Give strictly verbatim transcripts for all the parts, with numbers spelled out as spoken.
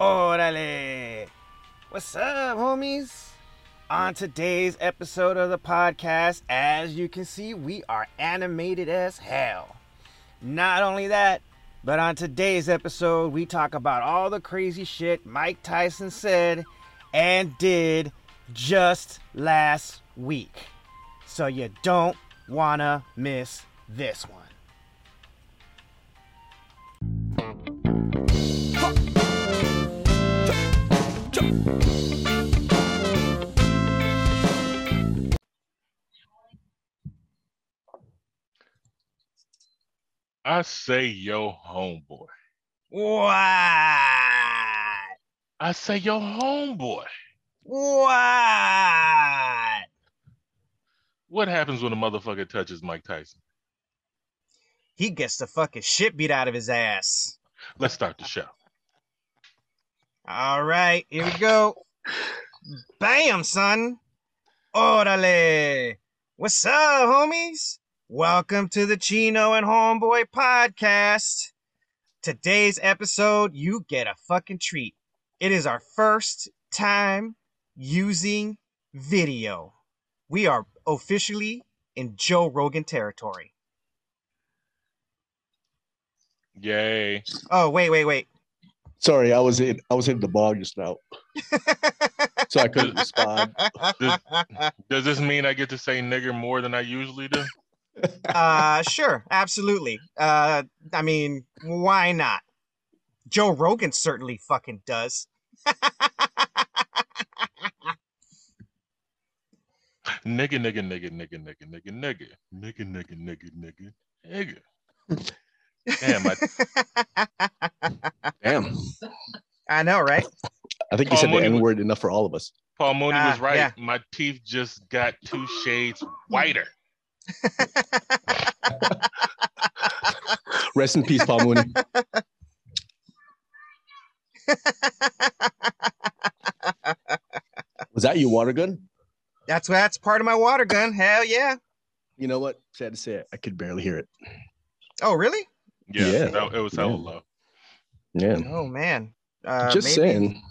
Orale! What's up, homies? On today's episode of the podcast, as you can see, we are animated as hell. Not only that, but on today's episode, we talk about all the crazy shit Mike Tyson said and did just last week. So you don't wanna miss this one. I say yo homeboy. What? I say yo homeboy. What? What happens when a motherfucker touches Mike Tyson? He gets the fucking shit beat out of his ass. Let's start the show. All right, here we go. Bam, son. Orale. What's up, homies? Welcome to the Chino and Homeboy Podcast. Today's episode, you get a fucking treat. It is our first time using video. We are officially in Joe Rogan territory. Yay. Oh, wait, wait, wait. Sorry, I was in I was in the bar just now. So I couldn't respond. Does, does this mean I get to say nigger more than I usually do? uh sure absolutely uh I mean, why not? Joe Rogan certainly fucking does. nigga nigga nigga nigga nigga nigga nigga nigga nigga nigga nigga nigga damn I... damn I know, right? I think Paul you said Mooney the N-word was... enough for all of us. Paul Mooney uh, was right. Yeah. My teeth just got two shades whiter. Rest in peace, Paul Mooney. Was that your water gun? That's that's part of my water gun. Hell yeah. You know what? Sad to say it, I could barely hear it. Oh, really? Yeah, yeah. That, it was hella low. Yeah. Oh man. Uh, Just maybe... saying.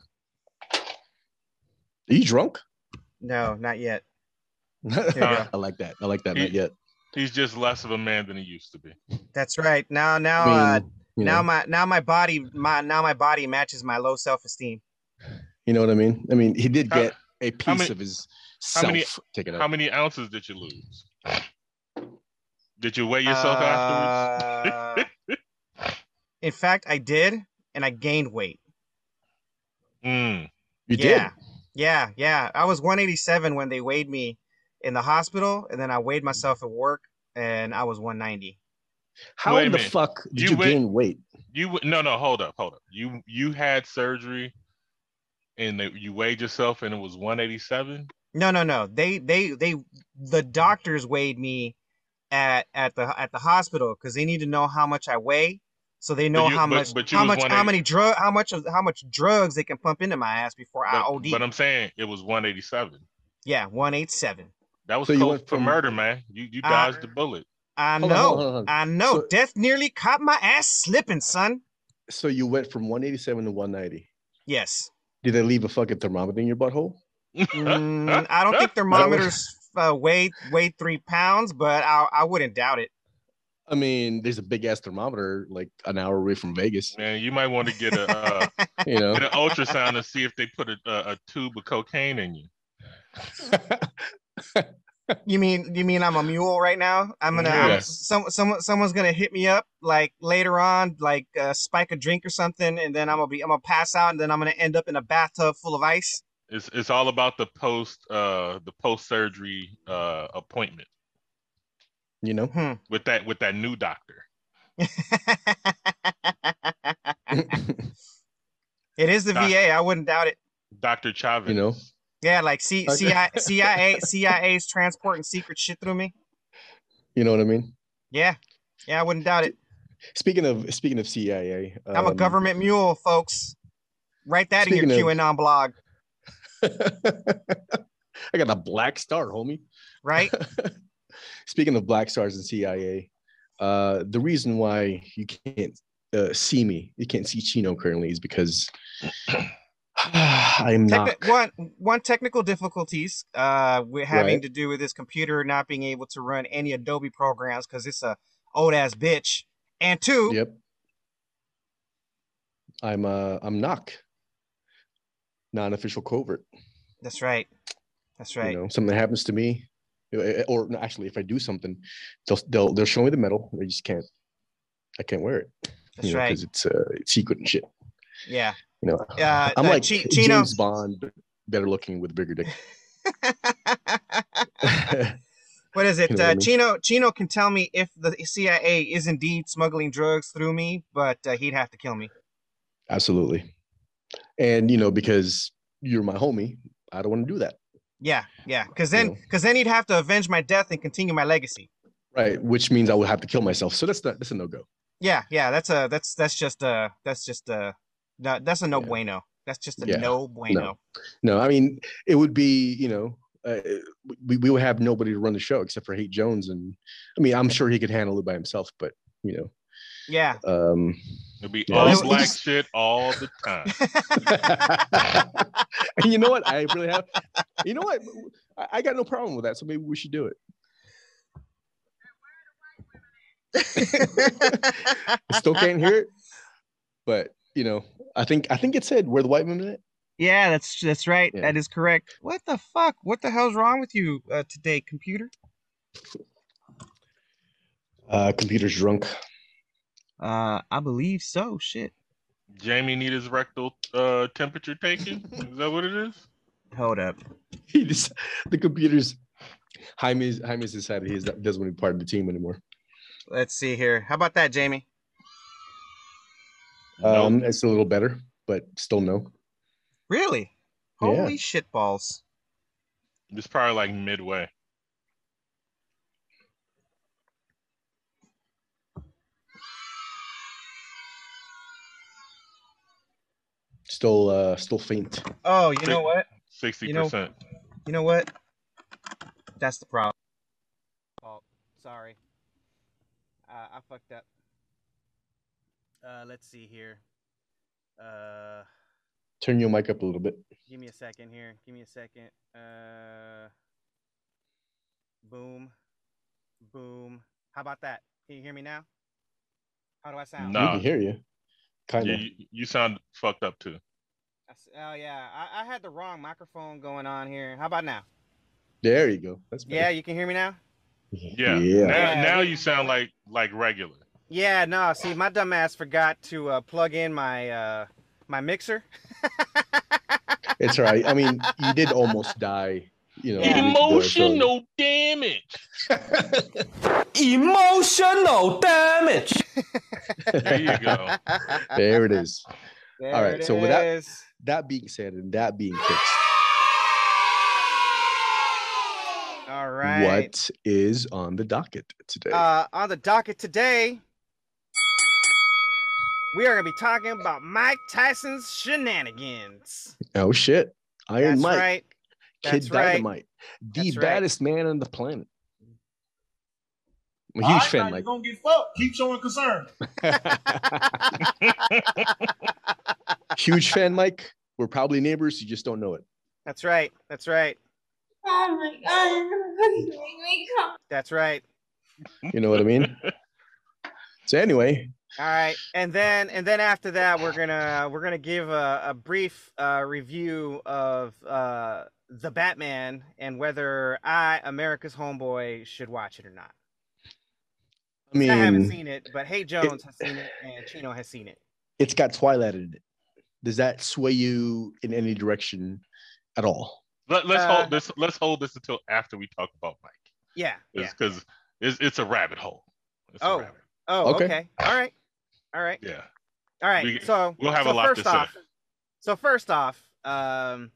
Are you drunk? No, not yet. I like that. I like that. He, not yet. He's just less of a man than he used to be. That's right. Now, now, I mean, uh, now know. my now my body my now my body matches my low self-esteem. You know what I mean? I mean, he did get how, a piece many, of his self. How many, taken out. How many ounces did you lose? Did you weigh yourself uh, afterwards? In fact, I did, and I gained weight. Mm. You yeah. did? Yeah, yeah. I was one eighty-seven when they weighed me in the hospital, and then I weighed myself at work, and I was one ninety. How in the fuck did you, you went, gain weight? You no no hold up hold up. You you had surgery, and they, you weighed yourself, and it was one eighty-seven. No no no. They they they the doctors weighed me at at the at the hospital because they need to know how much I weigh, so they know you, how but, much but how much how many drug how much how much drugs they can pump into my ass before but, I O D. But I'm saying it was one eighty-seven. Yeah, one eighty-seven. That was so code for murder, man. You you dodged I, the bullet. I know, hold on, hold on. I know. So, death nearly caught my ass slipping, son. So you went from one eighty-seven to one ninety. Yes. Did they leave a fucking thermometer in your butthole? Mm, I don't think thermometers uh, weigh weigh three pounds, but I I wouldn't doubt it. I mean, there's a big ass thermometer like an hour away from Vegas. Man, you might want to get a uh, you know get an ultrasound to see if they put a a, a tube of cocaine in you. you mean you mean I'm a mule right now? I'm gonna yeah. I'm, some someone someone's gonna hit me up like later on, like uh, spike a drink or something, and then I'm gonna be I'm gonna pass out, and then I'm gonna end up in a bathtub full of ice. It's it's all about the post uh the post surgery uh appointment. You know, hmm. with that with that new doctor. It is the Doc- V A. I wouldn't doubt it. Doctor Chavez, you know. Yeah, like C- okay. C I A, C I A, C I A's transporting secret shit through me. You know what I mean? Yeah, yeah, I wouldn't doubt it. Speaking of speaking of C I A, um, I'm a government mule, folks. Write that in your QAnon of... blog. I got a black star, homie. Right. Speaking of black stars and C I A, uh, the reason why you can't uh, see me, you can't see Chino currently, is because I'm Techni- not. One, one technical difficulties uh, we're having right. to do with this computer not being able to run any Adobe programs because it's a old ass bitch. And two, yep. I'm uh, I'm N O C, non-official covert. That's right. That's right. You know, something happens to me, or actually, if I do something, they'll they'll they'll show me the medal. I just can't. I can't wear it. That's you know, right. Because it's uh, it's secret and shit. Yeah. You know, uh, I'm uh, like Ch- Chino. James Bond, better looking with a bigger dick. What is it? You know uh, what I mean? Chino Chino can tell me if the C I A is indeed smuggling drugs through me, but uh, he'd have to kill me. Absolutely. And, you know, because you're my homie, I don't want to do that. Yeah, yeah. Because then, because you know? then he'd have to avenge my death and continue my legacy. Right, which means I would have to kill myself. So that's not that's a no go. Yeah, yeah. That's a that's that's just a that's just a no, that's a no yeah. bueno. That's just a yeah. no bueno. No. no, I mean, it would be, you know, uh, we we would have nobody to run the show except for Hate Jones, and I mean, I'm sure he could handle it by himself, but you know. Yeah. Um, It'll be yeah, all it was, black shit all the time. And you know what? I really have. You know what? I, I got no problem with that. So maybe we should do it. I still can't hear it, but you know, I think I think it said where the white women at. Yeah, that's that's right. Yeah. That is correct. What the fuck? What the hell's wrong with you uh, today, computer? Uh, computer's drunk. Uh, I believe so. Shit. Jamie need his rectal uh, temperature taken. Is that what it is? Hold up. He just, the computer's Jaime's Jaime's decided he doesn't want to be part of the team anymore. Let's see here. How about that, Jamie? Um, nope. It's a little better, but still no. Really? Holy yeah. shit balls! It's probably like midway. Still, uh, still faint. Oh, you know what? Sixty you know, percent. You know what? That's the problem. Oh, sorry. Uh, I fucked up. Uh, let's see here. Uh, Turn your mic up a little bit. Give me a second here. Give me a second. Uh, boom, boom. How about that? Can you hear me now? How do I sound? No, nah. I can hear you. Kind of. Yeah, you, you sound fucked up too. I, oh yeah, I, I had the wrong microphone going on here. How about now? There you go. That's better. Yeah, you can hear me now. Yeah. yeah. Now, yeah. now you sound like like regular. Yeah. No. See, my dumbass forgot to uh, plug in my uh, my mixer. It's all right. I mean, you did almost die. You know. Emotional there, so. damage. Emotional damage. There you go. There it is. There All right. So with that, that being said and that being fixed. All right. What is on the docket today? Uh, on the docket today, we are going to be talking about Mike Tyson's shenanigans. Oh shit! Iron That's Mike, right. Kid That's Dynamite, right. the That's baddest right. man on the planet. I'm a huge I fan, Mike. Don't get fucked. Keep showing concern. Huge fan, Mike. We're probably neighbors. You just don't know it. That's right. That's right. Oh my God. That's right. You know what I mean? So anyway. All right. And then and then after that, we're gonna we're gonna give a, a brief uh, review of uh, The Batman and whether I, America's Homeboy, should watch it or not. I mean, I haven't seen it, but Hey Jones it, has seen it, and Chino has seen it. It's got Twilight in it. Does that sway you in any direction at all? Let, let's uh, hold this. Let's hold this until after we talk about Mike. Yeah, it's, yeah. Because it's it's a rabbit hole. It's oh, a rabbit. oh, okay. okay. All right, all right. Yeah. All right. We, so we'll have so a lot to off, say. So first off, um,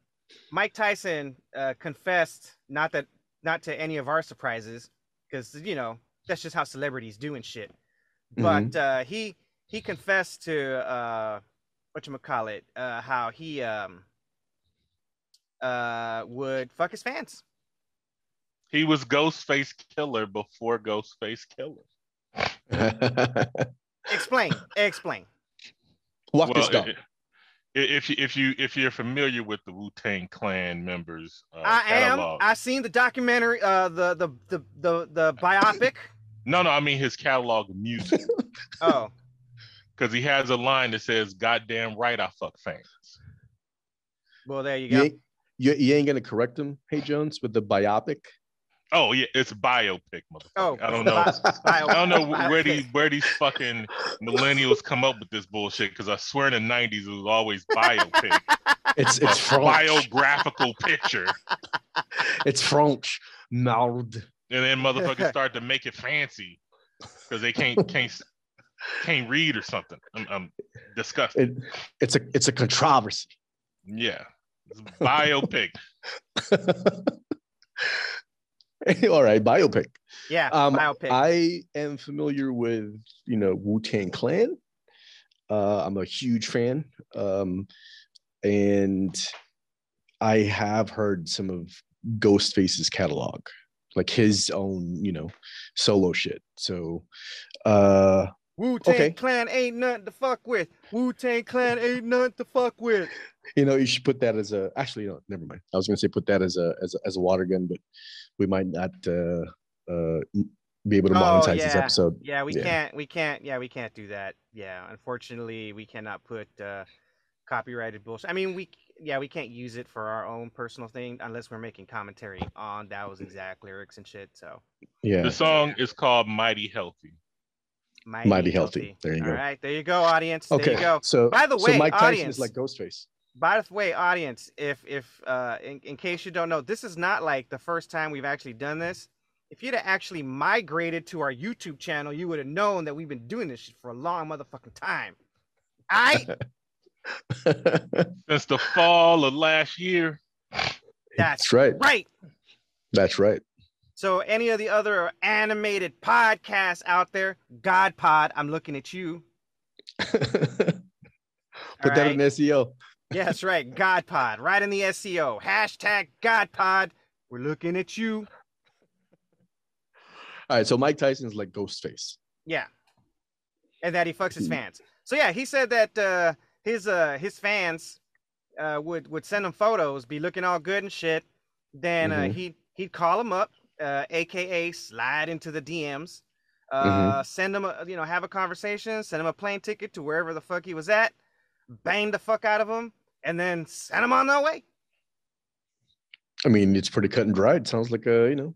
Mike Tyson uh, confessed not that not to any of our surprises, because you know. That's just how celebrities do and shit. But mm-hmm. uh, he he confessed to uh, whatchamacallit, uh, how he um, uh, would fuck his fans. He was Ghostface Killer before Ghostface Killer. Explain. Explain. Walk well, this dog. if you if you if you're familiar with the Wu-Tang Clan members, uh, I catalog. am. I've seen the documentary, uh, the the the the, the biopic. No, no, I mean his catalog of music. Oh, because he has a line that says, "Goddamn right, I fuck fans." Well, there you go. You ain't, you, you ain't gonna correct him, hey Jones, with the biopic. Oh yeah, it's biopic, motherfucker. Oh, I don't know. I don't know where these where these fucking millennials come up with this bullshit. Because I swear in the nineties it was always biopic. It's it's French. Biographical picture. It's French, merde. And then motherfuckers start to make it fancy because they can't can't can't read or something. I'm, I'm disgusted. It, it's a it's a controversy. Yeah, it's biopic. All right, biopic. Yeah, um, biopic. I am familiar with, you know, Wu-Tang Clan. Uh, I'm a huge fan. Um, and I have heard some of Ghostface's catalog, like his own, you know, solo shit. So, uh, Wu-Tang okay. Clan ain't nothing to fuck with. Wu-Tang Clan ain't nothing to fuck with. You know, you should put that as a, actually, no, never mind. I was going to say put that as a, as a, as a water gun, but we might not uh, uh, be able to monetize oh, yeah. this episode. Yeah, we yeah. can't. We can't. Yeah, we can't do that. Yeah, unfortunately, we cannot put uh, copyrighted bullshit. I mean, we yeah, we can't use it for our own personal thing unless we're making commentary on those exact lyrics and shit. So yeah, the song is called "Mighty Healthy." Mighty, Mighty healthy. healthy. There you go. All right, there you go, audience. Okay. There you go. So by the way, so Mike Tyson audience, is like Ghostface. By the way, audience, if if uh, in, in case you don't know, this is not like the first time we've actually done this. If you'd have actually migrated to our YouTube channel, you would have known that we've been doing this shit for a long motherfucking time. I Since the fall of last year. That's, That's right. Right. That's right. So any of the other animated podcasts out there, God Pod, I'm looking at you. Put that in S E O. Yes, right. GodPod. Right in the S E O. Hashtag GodPod. We're looking at you. All right. So Mike Tyson's like Ghostface. Yeah. And that he fucks his fans. So yeah, he said that uh, his uh, his fans uh, would would send him photos, be looking all good and shit. Then mm-hmm. uh, he he'd call them up, uh, aka slide into the D Ms, uh, mm-hmm. send them a, you know, have a conversation, send him a plane ticket to wherever the fuck he was at. Bang the fuck out of them, and then send them on their way. I mean, it's pretty cut and dried. Sounds like a, you know,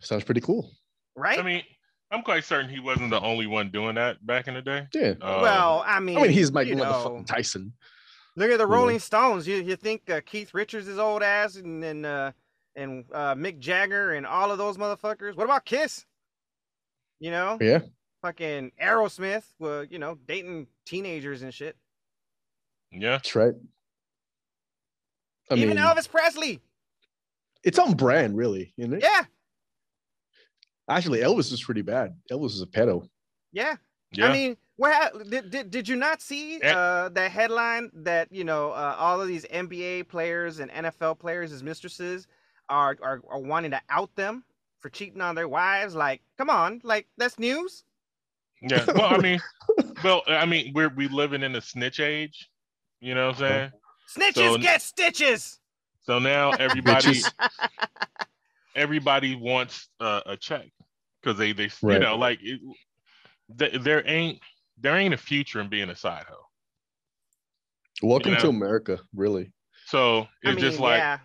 sounds pretty cool. Right? I mean, I'm quite certain he wasn't the only one doing that back in the day. Yeah. Um, well, I mean. I mean, he's Mike motherfucking Tyson. Look at the Rolling mm-hmm. Stones. You you think uh, Keith Richards is old ass and and, uh, and uh, Mick Jagger and all of those motherfuckers. What about Kiss? You know? Yeah. Fucking Aerosmith were, you know, dating teenagers and shit. Yeah, that's right. I Even mean, Elvis Presley. It's on brand, really, isn't it? Yeah. Actually, Elvis is pretty bad. Elvis is a pedo. Yeah. yeah. I mean, what did, did did you not see uh, that headline that, you know, uh, all of these N B A players and N F L players as mistresses are, are are wanting to out them for cheating on their wives? Like, come on, like that's news. Yeah. Well, I mean, well, I mean, we're we living in a snitch age. You know what I'm saying? Snitches so, get stitches. So now everybody, everybody wants uh, a check because they, they right. you know, like it, th- there ain't there ain't a future in being a side hoe. Welcome you know? to America, really. So it's I mean, just like yeah.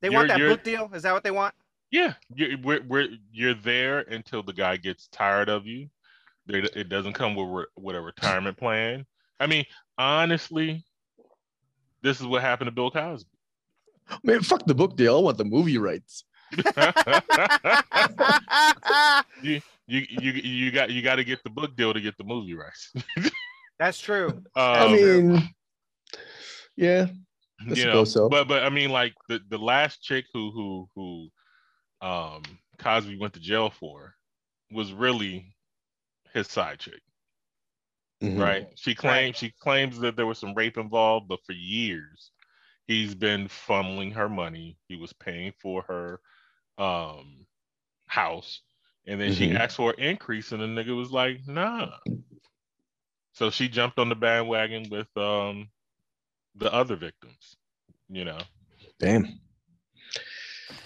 they want that book deal. Is that what they want? Yeah, you're we're, we're, you're there until the guy gets tired of you. There, it doesn't come with re- with a retirement plan. I mean, honestly. This is what happened to Bill Cosby. Man, fuck the book deal. I want the movie rights. you, you, you, you got you got to get the book deal to get the movie rights. That's true. Um, I mean, yeah, I you know, so. But but I mean, like the, the last chick who who who um, Cosby went to jail for was really his side chick. Mm-hmm. Right, she claims she claims that there was some rape involved, but for years he's been funneling her money. He was paying for her um, house, and then mm-hmm. she asked for an increase, and the nigga was like, "Nah." So she jumped on the bandwagon with um, the other victims, you know. Damn.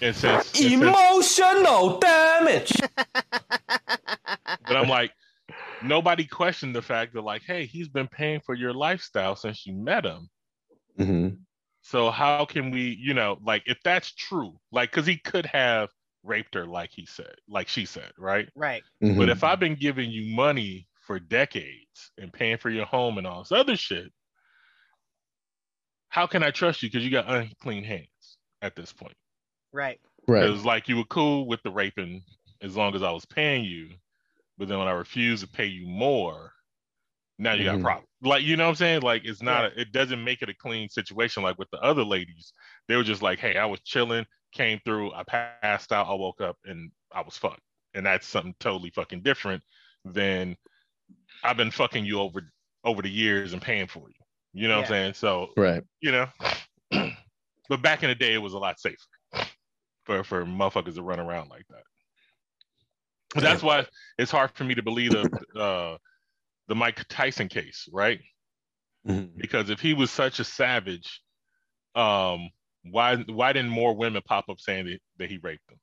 It says, it Emotional says, damage. But I'm like, nobody questioned the fact that, like, hey, he's been paying for your lifestyle since you met him. Mm-hmm. So how can we, you know, like, if that's true, like, because he could have raped her, like he said, like she said, right? Right. Mm-hmm. But if I've been giving you money for decades and paying for your home and all this other shit, how can I trust you? Because you got unclean hands at this point. Right. Right. It was like you were cool with the raping as long as I was paying you, but then when I refuse to pay you more, now you mm-hmm. got a problem. Like, you know what I'm saying? Like, it's not, right. a, it doesn't make it a clean situation. Like with the other ladies, they were just like, hey, I was chilling, came through, I passed out, I woke up, and I was fucked. And that's something totally fucking different than I've been fucking you over, over the years and paying for you. You know yeah. what I'm saying? So, right. you know, but back in the day, it was a lot safer for, for motherfuckers to run around like that. But that's why it's hard for me to believe the uh, the Mike Tyson case, right? Mm-hmm. Because if he was such a savage, um, why why didn't more women pop up saying that, that he raped them?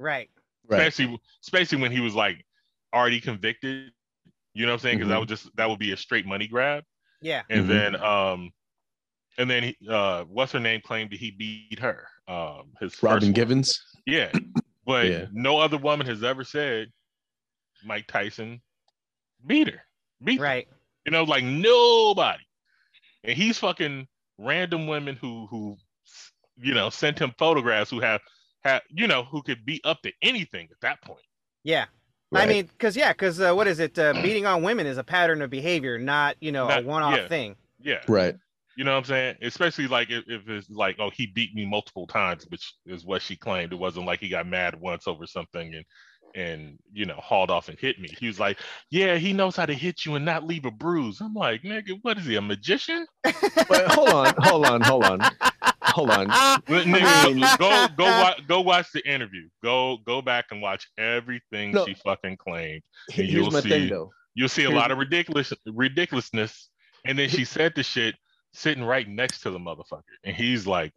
Right. Especially right. especially when he was like already convicted. You know what I'm saying? Because mm-hmm. that would just that would be a straight money grab. Yeah. And mm-hmm. then um, and then he, uh, what's her name claimed that he beat her. Um, his Robin Givens. Yeah. But yeah. no other woman has ever said Mike Tyson beat her. Beat right. her. You know, like nobody. And he's fucking random women who, who you know, sent him photographs who have, have, you know, who could be up to anything at that point. Yeah. Right. I mean, because, yeah, because uh, what is it? Uh, beating on women is a pattern of behavior, not, you know, not, a one-off yeah. thing. Yeah. Right. You know what I'm saying? Especially like if, if it's like, oh, he beat me multiple times, which is what she claimed. It wasn't like he got mad once over something and, and you know, hauled off and hit me. He was like, yeah, he knows how to hit you and not leave a bruise. I'm like, nigga, what is he, a magician? But hold on, hold on, hold on, hold on. But, nigga, go go watch, go watch the interview. Go go back and watch everything no. she fucking claimed. And you'll see, thing, you'll see a Here's... lot of ridiculous ridiculousness. And then she said the shit. Sitting right next to the motherfucker, and he's like,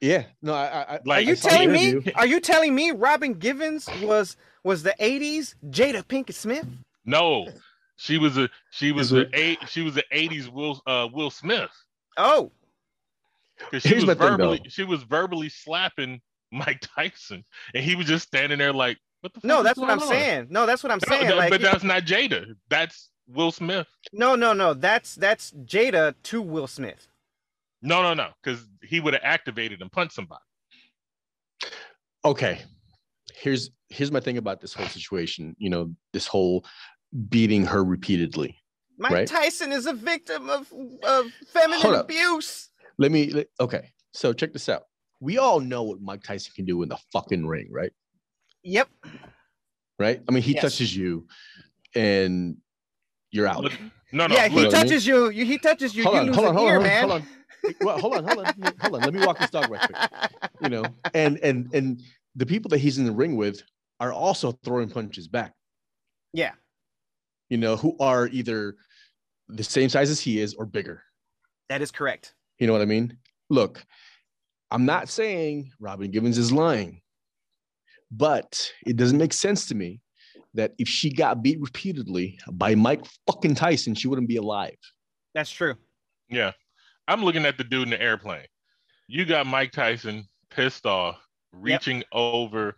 "Yeah, no, I." I like, are you telling me? Are you telling me Robin Givens was was the eighties Jada Pinkett Smith? No, she was a she was the eight she was the eighties Will uh, Will Smith. Oh, because she Here's was verbally thing, she was verbally slapping Mike Tyson, and he was just standing there like, "What the fuck?" No, that's what I'm on? saying. No, that's what I'm saying. No, like, but that's not Jada. That's Will Smith. No, no, no. That's that's Jada to Will Smith. No, no, no. Because he would have activated and punched somebody. Okay. Here's here's my thing about this whole situation. You know, this whole beating her repeatedly. Mike right? Tyson is a victim of, of feminine abuse. Let me. Let, okay. So check this out. We all know what Mike Tyson can do in the fucking ring, right? Yep. Right. I mean, he yes. touches you, and you're out. No, no. Yeah, he touches you. you. He touches you. Hold on, you lose hold on, a gear, man. Hold on, well, hold on, hold on, hold on. Let me walk this dog right quick. You know, and and and the people that he's in the ring with are also throwing punches back. Yeah. You know, who are either the same size as he is or bigger. That is correct. You know what I mean? Look, I'm not saying Robin Givens is lying, but it doesn't make sense to me that if she got beat repeatedly by Mike fucking Tyson, she wouldn't be alive. That's true. Yeah. I'm looking at the dude in the airplane. You got Mike Tyson pissed off, reaching yep. over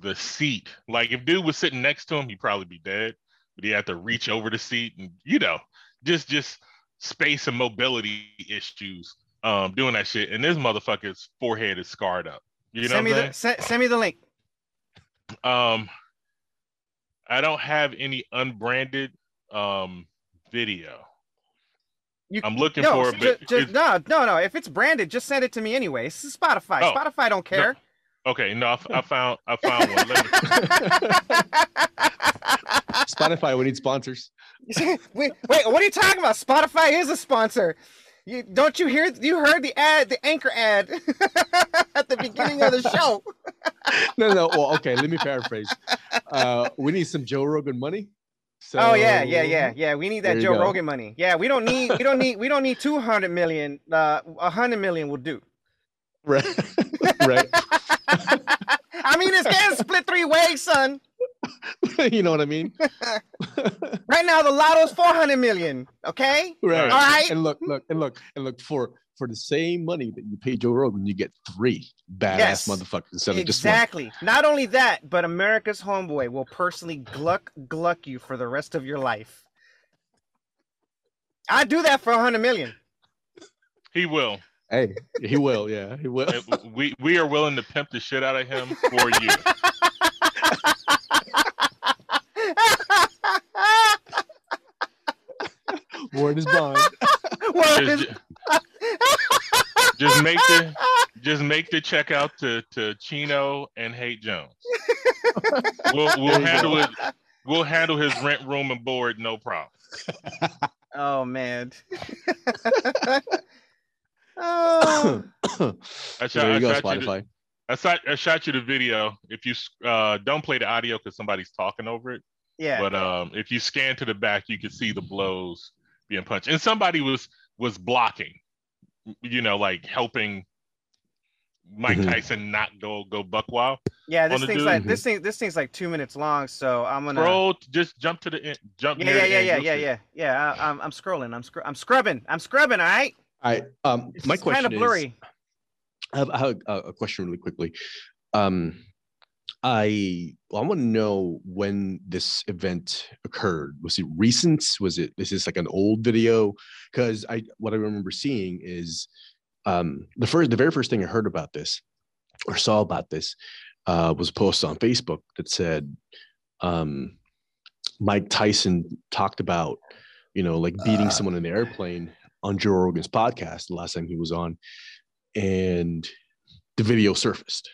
the seat. Like if dude was sitting next to him, he'd probably be dead, but he had to reach over the seat and, you know, just, just space and mobility issues um, doing that shit. And this motherfucker's forehead is scarred up. You know send what me the, send, send me the link. Um, I don't have any unbranded um, video. You, I'm looking no, for it. Ju- ju- no, no, no. If it's branded, just send it to me anyway. It's Spotify. Oh, Spotify don't care. No. Okay, no, I, I found I found one. Let me... Spotify, we need sponsors. wait, wait, what are you talking about? Spotify is a sponsor. You, don't you hear? You heard the ad, the anchor ad at the beginning of the show. no, no. Well, okay. Let me paraphrase. Uh, we need some Joe Rogan money. So, oh yeah, yeah, yeah, yeah. We need that Joe go. Rogan money. Yeah, we don't need, we don't need, we don't need two hundred million. Uh, a hundred million will do. Right, right. I mean, it's getting split three ways, son. You know what I mean? Right now, the lotto's four hundred million. Okay. Right. All right. And look, look, and look, and look for for the same money that you pay Joe Rogan, you get three badass yes. motherfuckers instead of exactly. just one. Exactly. Not only that, but America's homeboy will personally gluck gluck you for the rest of your life. I'd do that for a hundred million. He will. Hey, he will. Yeah, he will. We we are willing to pimp the shit out of him for you. Word is bond. Word is. Just make the just make the check out to, to Chino and Hate Jones. We'll we'll handle it. We'll handle his rent, room, and board, no problem. Oh man. Oh. I shot, there you I go, shot Spotify. You the, I, shot, I shot you the video. If you uh, don't play the audio because somebody's talking over it. Yeah. But um, if you scan to the back, you can see the blows being punched, and somebody was was blocking. You know, like helping Mike mm-hmm. Tyson not go go buck wild. Yeah, this thing's dude. like this thing this thing's like two minutes long, so I'm gonna. Bro, just jump to the end. Jump. Yeah, yeah, yeah, yeah, yeah, yeah, yeah. I, I'm I'm scrolling. I'm scr- I'm scrubbing. I'm scrubbing. All right. All right. Um, it's my question kind of blurry. Is, I have, I have a, a question really quickly. Um, I well, I want to know when this event occurred. Was it recent? Was it is this like an old video? Because I what I remember seeing is um, the first the very first thing I heard about this or saw about this uh, was a post on Facebook that said um, Mike Tyson talked about you know like beating uh, someone in the airplane on Joe Rogan's podcast the last time he was on, and the video surfaced.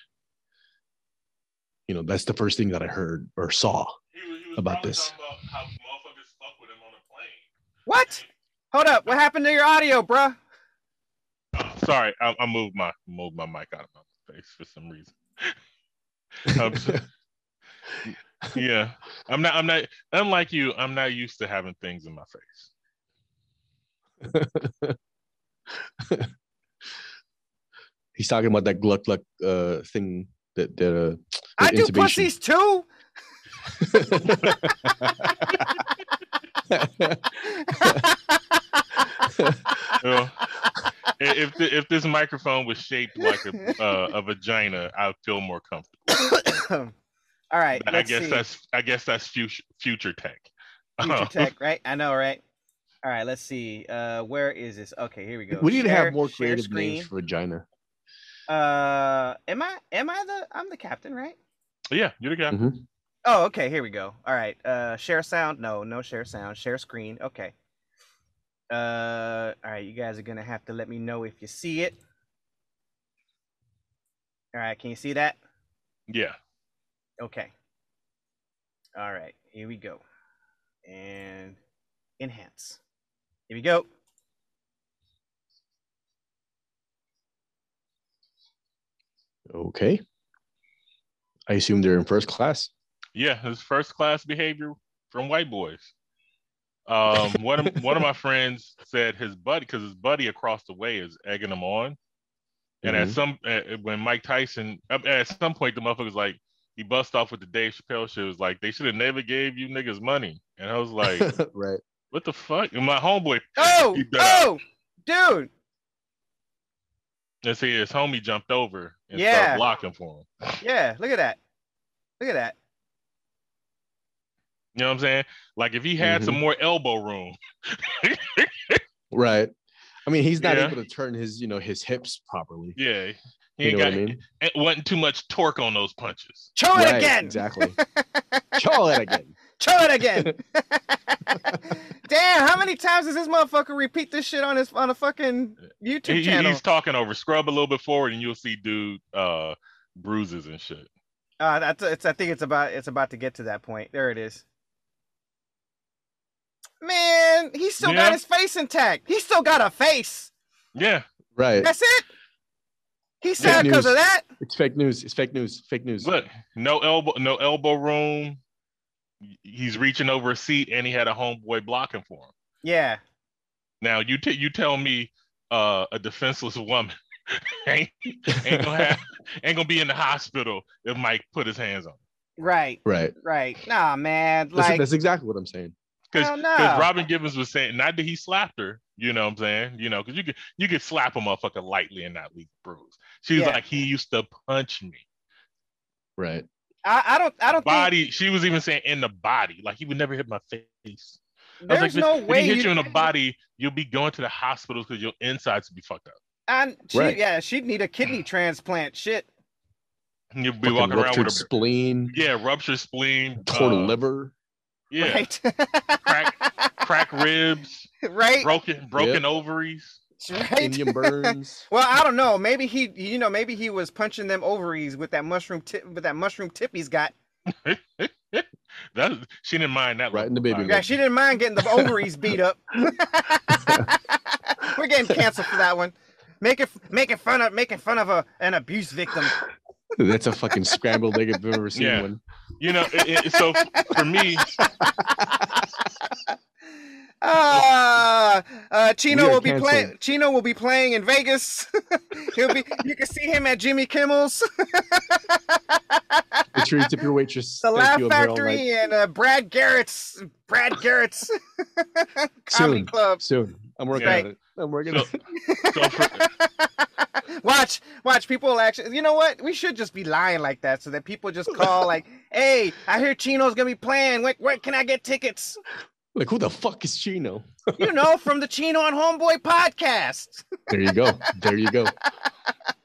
You know, that's the first thing that I heard or saw he was, he was about this. About how motherfuckers fuck with him on a plane. What? Hold up! What happened to your audio, bro? Oh, sorry, I, I moved my moved my mic out of my face for some reason. um, so, yeah, I'm not. I'm not. Unlike you, I'm not used to having things in my face. He's talking about that gluck gluck uh, thing. The, the, the I intubation. Do pussies too. Well, if the, if this microphone was shaped like a uh, a vagina, I'd feel more comfortable. All right, I guess see. that's I guess that's future future tech. Future tech, right? I know, right? All right, let's see. Uh, where is this? Okay, here we go. We need share, to have more creative names for vagina. Uh, am I, am I the, I'm the captain, right? Yeah, you're the captain. Mm-hmm. Oh, okay. Here we go. All right. Uh, share sound. No, no share sound. Share screen. Okay. Uh, all right. You guys are going to have to let me know if you see it. All right. Can you see that? Yeah. Okay. All right. Here we go. And enhance. Here we go. Okay. I assume they're in first class. Yeah, it's first class behavior from white boys. Um, one of one of my friends said his buddy, because his buddy across the way is egging him on, and mm-hmm. at some uh, when Mike Tyson at some point the motherfucker's like he bust off with the Dave Chappelle shit, was like they should have never gave you niggas money, and I was like, right, what the fuck? And my homeboy, oh, oh, dude. And see, his homie jumped over and yeah. started blocking for him. Yeah, look at that. Look at that. You know what I'm saying? Like, if he had mm-hmm. some more elbow room. Right. I mean, he's not yeah. able to turn his, you know, his hips properly. Yeah. He ain't you know got, what I mean? It wasn't too much torque on those punches. Chow right, it again. Exactly. Chow it again. Chow it again. Damn, how many times does this motherfucker repeat this shit on his on a fucking YouTube he, channel? He's talking over. Scrub a little bit forward, and you'll see dude uh, bruises and shit. Uh, that's it's. I think it's about it's about to get to that point. There it is. Man, he still yeah. got his face intact. He still got a face. Yeah, right. That's it. He's sad because of that. It's fake news. It's fake news. Fake news. Look, no elbow, no elbow room. he's reaching over a seat and he had a homeboy blocking for him. Yeah. Now you t- you tell me uh, a defenseless woman ain't, ain't gonna have, ain't gonna be in the hospital if Mike put his hands on him. Right. Right. Right. Nah, man. Like that's, that's exactly what I'm saying. Because Robin Givens was saying, not that he slapped her, you know what I'm saying? You know, because you could you could slap a motherfucker lightly and not leave bruise. She was yeah. like, he used to punch me. Right. I, I don't I don't body, think... She was even saying in the body, like he would never hit my face. There's I was like, no if way he hit you, you in the body, you'll be going to the hospital because your insides would be fucked up. And she, right. yeah, she'd need a kidney transplant. Shit. You'd be Fucking walking around with a spleen. Yeah, ruptured spleen, torn uh, liver. Yeah, right. crack, crack ribs, right? Broken, broken yep. ovaries, right? Indian burns. Well, I don't know. Maybe he, you know, maybe he was punching them ovaries with that mushroom tip, with that mushroom tip he's got. That she didn't mind that, right? In the baby, yeah, she didn't mind getting the ovaries beat up. We're getting canceled for that one. Making making fun of making fun of a an abuse victim. That's a fucking scrambled egg if I've ever seen yeah. one. You know, it, it, so for me, uh, uh, Chino will be playing. Chino will be playing in Vegas. He'll be. You can see him at Jimmy Kimmel's. The tree tip your waitress. The Laugh Factory and uh, Brad Garrett's. Brad Garrett's comedy soon, club. Soon, I'm working right. on it. I'm working so, on it. So for- Watch, watch, people will actually, you know what? We should just be lying like that so that people just call like, hey, I hear Chino's going to be playing. Where, where can I get tickets? Like, who the fuck is Chino? You know, from the Chino and Homeboy Podcast. There you go. There you go.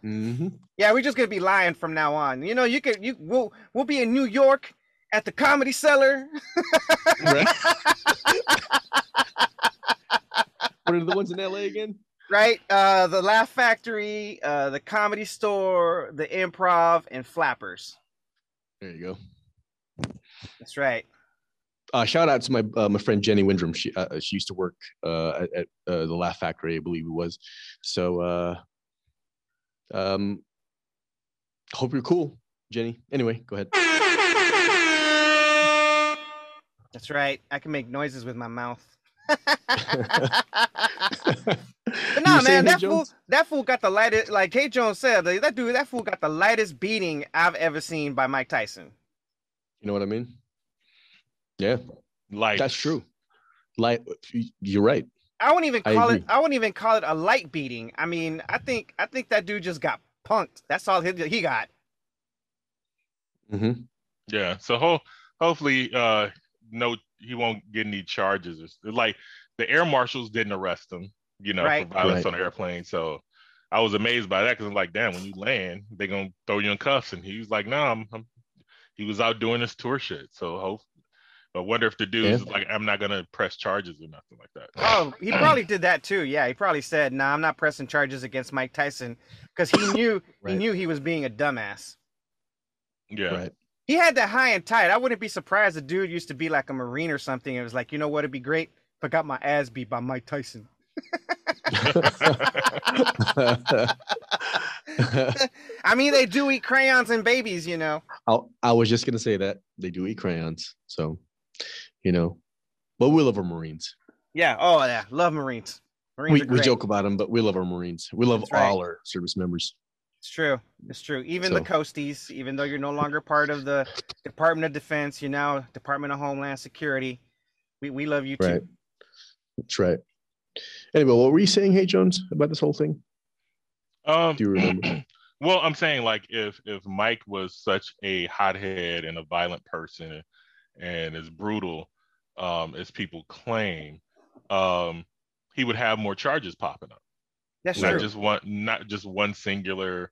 Mm-hmm. Yeah, we're just going to be lying from now on. You know, you could, you we'll, we'll be in New York at the Comedy Cellar. Right. What are the ones in L A again? Right, uh, the Laugh Factory, uh, the Comedy Store, the Improv, and Flappers. There you go. That's right. Uh, shout out to my uh, my friend Jenny Windrum. She uh, she used to work uh, at uh, the Laugh Factory, I believe it was. So, uh, um, hope you're cool, Jenny. Anyway, go ahead. That's right. I can make noises with my mouth. But nah, man, that hey fool, that fool got the lightest. Like Kate Jones said, like, that dude, that fool got the lightest beating I've ever seen by Mike Tyson. You know what I mean? Yeah, light. That's true. Light. You're right. I wouldn't even call I it. I wouldn't even call it a light beating. I mean, I think I think that dude just got punked. That's all he he got. Mm-hmm. Yeah. So ho- hopefully, uh, no, he won't get any charges. Like the air marshals didn't arrest him. You know, right. for violence right. on an airplane. So I was amazed by that because I'm like, damn, when you land, they're going to throw you in cuffs. And he was like, no, nah, I'm, I'm, he was out doing his tour shit. So hope, I wonder if the dude's yeah. like, I'm not going to press charges or nothing like that. Oh, he probably did that too. Yeah, he probably said, no, nah, I'm not pressing charges against Mike Tyson because he knew right. he knew he was being a dumbass. Yeah. Right. He had that high and tight. I wouldn't be surprised the dude used to be like a Marine or something. It was like, you know what, it'd be great if I got my ass beat by Mike Tyson. I mean, they do eat crayons and babies, you know. I I was just gonna say that they do eat crayons, so you know. But we love our Marines. Yeah. Oh yeah, love Marines. Marines we we joke about them, but we love our Marines. We love That's all right. our service members. It's true. It's true. Even so. The Coasties, even though you're no longer part of the Department of Defense, you're now Department of Homeland Security. We we love you right. too. That's right. Anyway, what were you saying, Hey Jones, about this whole thing? Um, Do you remember? Well, I'm saying like if if Mike was such a hothead and a violent person and as brutal um, as people claim, um, he would have more charges popping up. That's not true. Just one, not just one singular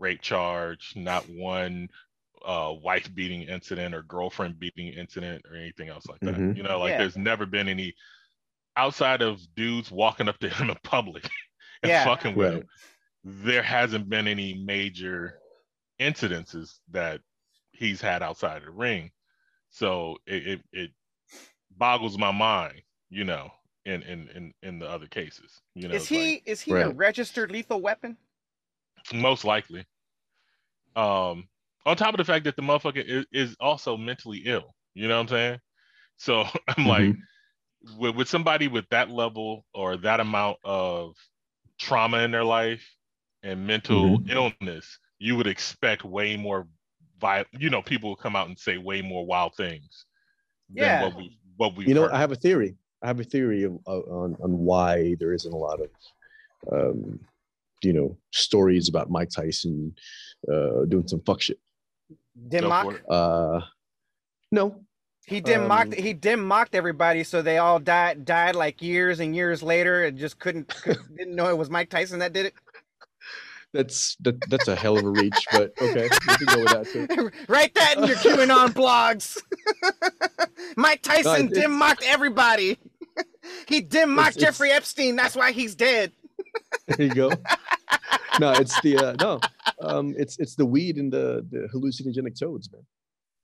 rape charge, not one uh, wife beating incident or girlfriend beating incident or anything else like that. Mm-hmm. You know, like yeah. there's never been any. Outside of dudes walking up to him in public and yeah, fucking with right. him, there hasn't been any major incidences that he's had outside of the ring. So it it, it boggles my mind, you know, in, in, in, in the other cases. You know, is he like, is he right. a registered lethal weapon? Most likely. Um, on top of the fact that the motherfucker is, is also mentally ill. You know what I'm saying? So I'm mm-hmm. like, with, with somebody with that level or that amount of trauma in their life and mental mm-hmm. illness, you would expect way more, vi- you know, people would come out and say way more wild things than yeah. what we what we. You know, heard. I have a theory. I have a theory of, on on why there isn't a lot of, um, you know, stories about Mike Tyson uh, doing some fuck shit. Didn't mock? Uh, no. He didn't um, mock. He didn't mock everybody, so they all died. Died like years and years later, and just couldn't didn't know it was Mike Tyson that did it. That's that, that's a hell of a reach, but okay, we can go with that too. Write that in your QAnon blogs. Mike Tyson no, didn't mock everybody. He didn't mock it's, Jeffrey it's, Epstein. That's why he's dead. There you go. No, it's the uh, no, um, it's it's the weed and the, the hallucinogenic toads, man.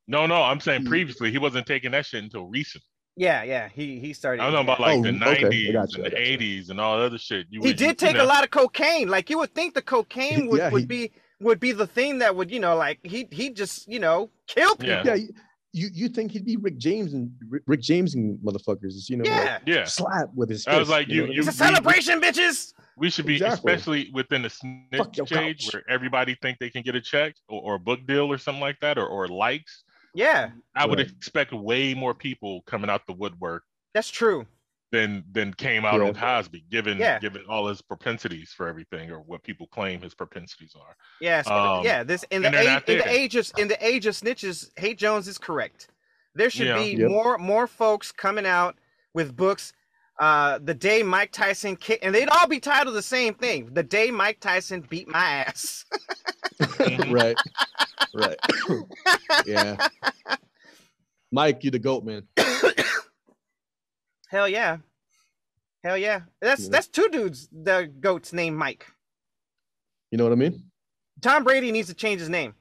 No, no, I'm saying previously he wasn't taking that shit until recent. Yeah, yeah, he he started. I don't know about like oh, the nineties okay. gotcha, and the eighties and all that other shit. You he would, did you, take you know. a lot of cocaine. Like you would think the cocaine he, would, yeah, would he, be would be the thing that would you know like he he just you know kill people. Yeah, yeah you you think he'd be Rick James and Rick James and motherfuckers? You know, yeah, like, yeah. slap with his. Fist, I was like, you, you, know? you it's a celebration, we, bitches. We should be exactly. especially within the snitch age where everybody think they can get a check or, or a book deal or something like that or or likes. Yeah, I would right. expect way more people coming out the woodwork. That's true. Than than came out yeah. on Cosby, given yeah. given all his propensities for everything, or what people claim his propensities are. Yes, um, yeah. This in the age, in the age of in the age of snitches, Hate Jones is correct. There should yeah. be yep. more more folks coming out with books. Uh, the day Mike Tyson kicked, and they'd all be titled the same thing: the day Mike Tyson beat my ass. Right. Right. Yeah. Mike, you the GOAT, man. Hell yeah. Hell yeah. That's yeah. that's two dudes, the GOATs named Mike. You know what I mean? Tom Brady needs to change his name.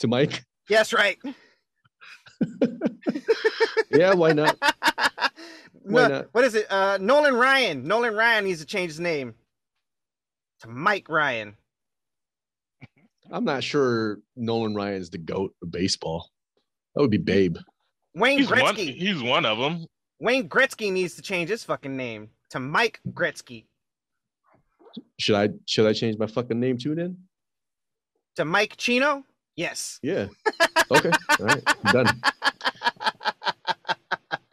To Mike? Yes, right. Yeah, why not? Why no, not? What is it? Uh, Nolan Ryan. Nolan Ryan needs to change his name to Mike Ryan. I'm not sure Nolan Ryan's the GOAT of baseball. That would be Babe. Wayne he's Gretzky. One, he's one of them. Wayne Gretzky needs to change his fucking name to Mike Gretzky. Should I should I change my fucking name too then? To Mike Chino? Yes. Yeah. Okay. All right. I'm done.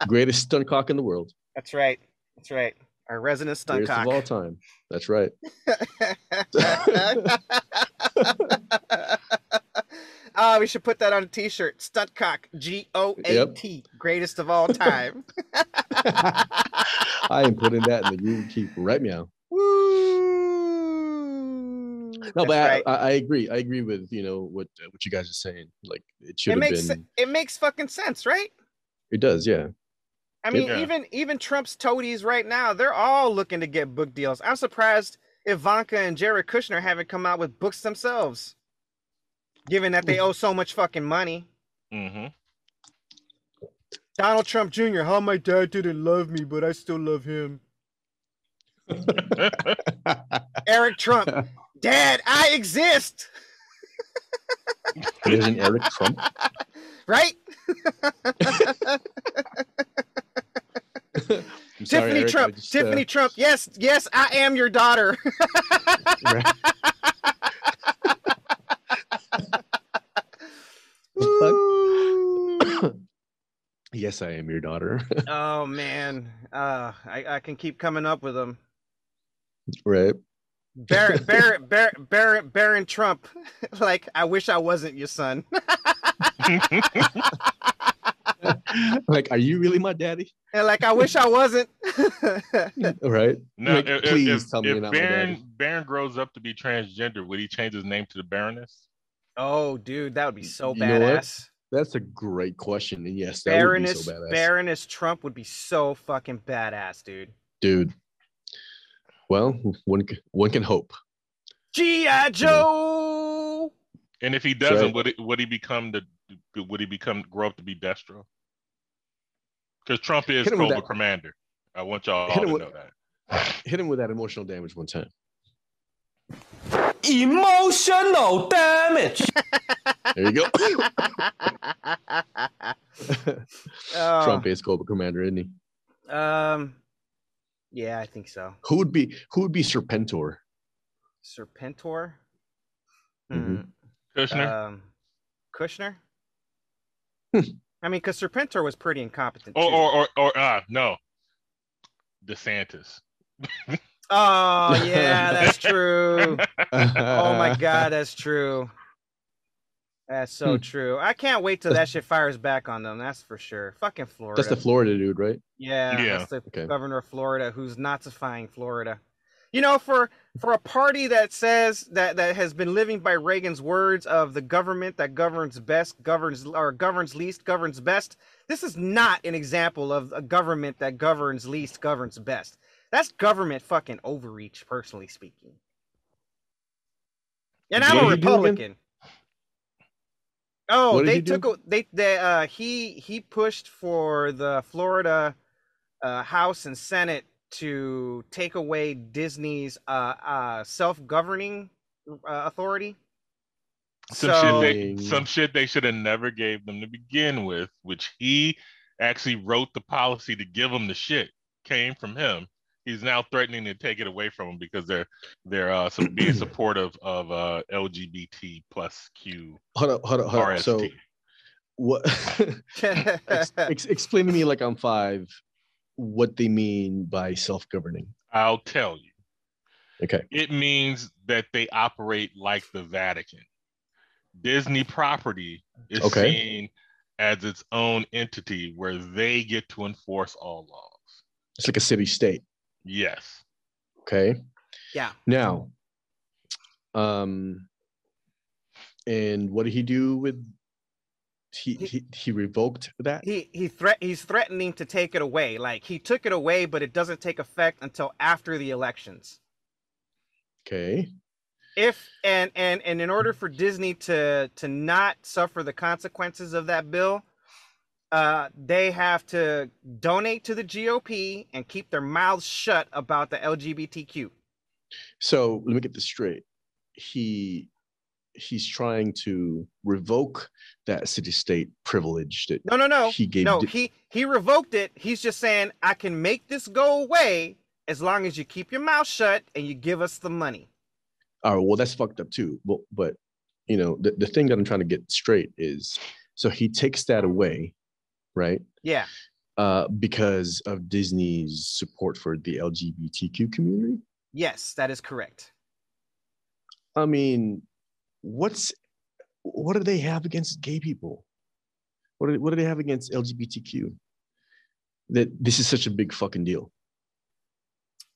Greatest stunt cock in the world. That's right. That's right. Our resident stunt cock of all time. That's right. Uh, we should put that on a t-shirt. Stuntcock, G O A T, yep. Greatest of all time. I am putting that in the room. Keep right meow. Woo! No, That's but I, right. I, I agree. I agree with you know what what you guys are saying. Like it should it have makes, been. It makes fucking sense, right? It does, yeah. I mean, yeah. even even Trump's toadies right now, they're all looking to get book deals. I'm surprised Ivanka and Jared Kushner haven't come out with books themselves. Given that they owe so much fucking money. Mm-hmm. Donald Trump Junior, how my dad didn't love me, but I still love him. Eric Trump, Dad, I exist. There's an Eric Trump. Right? Sorry, Tiffany Eric, Trump, just, Tiffany uh... Trump, yes, yes, I am your daughter. Right. Yes, I am your daughter. Oh man, uh, I, I can keep coming up with them. Right, Barron, Barron, Barron, Barron, Barron Trump. Like, I wish I wasn't your son. Like, are you really my daddy? And like, I wish I wasn't. Right? No, like, if, please if, tell me if you're not Barron, my daddy. Barron grows up to be transgender, would he change his name to the Baroness? Oh, dude, that would be so you badass. That's a great question. And yes, that Baroness, would be so badass. Baroness Trump would be so fucking badass, dude. Dude. Well, one, one can hope. G I. Joe! And if he doesn't, right. would, it, would he become the, would he become, grow up to be Destro? Because Trump is Cobra Commander. I want y'all all to with, know that. Hit him with that emotional damage one time. Emotional damage! There you go. uh, Trump is Cobra Commander, isn't he? Um, yeah, I think so. Who would be Who would be Serpentor? Serpentor? Mm-hmm. Kushner. Um, Kushner. I mean, because Serpentor was pretty incompetent. Or, too. or, or, or uh, no, DeSantis. Oh yeah, that's true. Oh my God, that's true. That's so true. I can't wait till that shit fires back on them. That's for sure. Fucking Florida. That's the Florida dude, right? Yeah, yeah. That's the okay. governor of Florida who's Nazifying Florida. You know, for for a party that says that that has been living by Reagan's words of the government that governs best, governs or governs least, governs best. This is not an example of a government that governs least, governs best. That's government fucking overreach, personally speaking. And I'm a Republican. Oh, they took a, they they uh he he pushed for the Florida uh, House and Senate to take away Disney's uh, uh self-governing uh, authority. Some so... shit they some shit they should have never gave them to begin with, which he actually wrote the policy to give them the shit came from him. He's now threatening to take it away from them because they're they're uh, some being supportive of uh, L G B T plus Q. Hold up, hold up, hold up. So, what? ex- ex- explain to me, like I'm five, what they mean by self-governing. I'll tell you. Okay. It means that they operate like the Vatican. Disney property is okay. seen as its own entity where they get to enforce all laws. It's like a city-state. Yes. Okay. Yeah. Now, um, and what did he do with? He he, he, he revoked that. He he threat he's threatening to take it away. Like he took it away, but it doesn't take effect until after the elections. Okay. If and and and in order for Disney to to not suffer the consequences of that bill. Uh, they have to donate to the G O P and keep their mouths shut about the L G B T Q. So let me get this straight. He he's trying to revoke that city-state privilege that no, no, no. he gave. No, di- he he revoked it. He's just saying, I can make this go away as long as you keep your mouth shut and you give us the money. All right, well, that's fucked up too. But, but you know, the, the thing that I'm trying to get straight is, so he takes that away. Right. Yeah. Uh, because of Disney's support for the L G B T Q community. Yes, that is correct. I mean, what's what do they have against gay people? What do, what do they have against L G B T Q? That this is such a big fucking deal.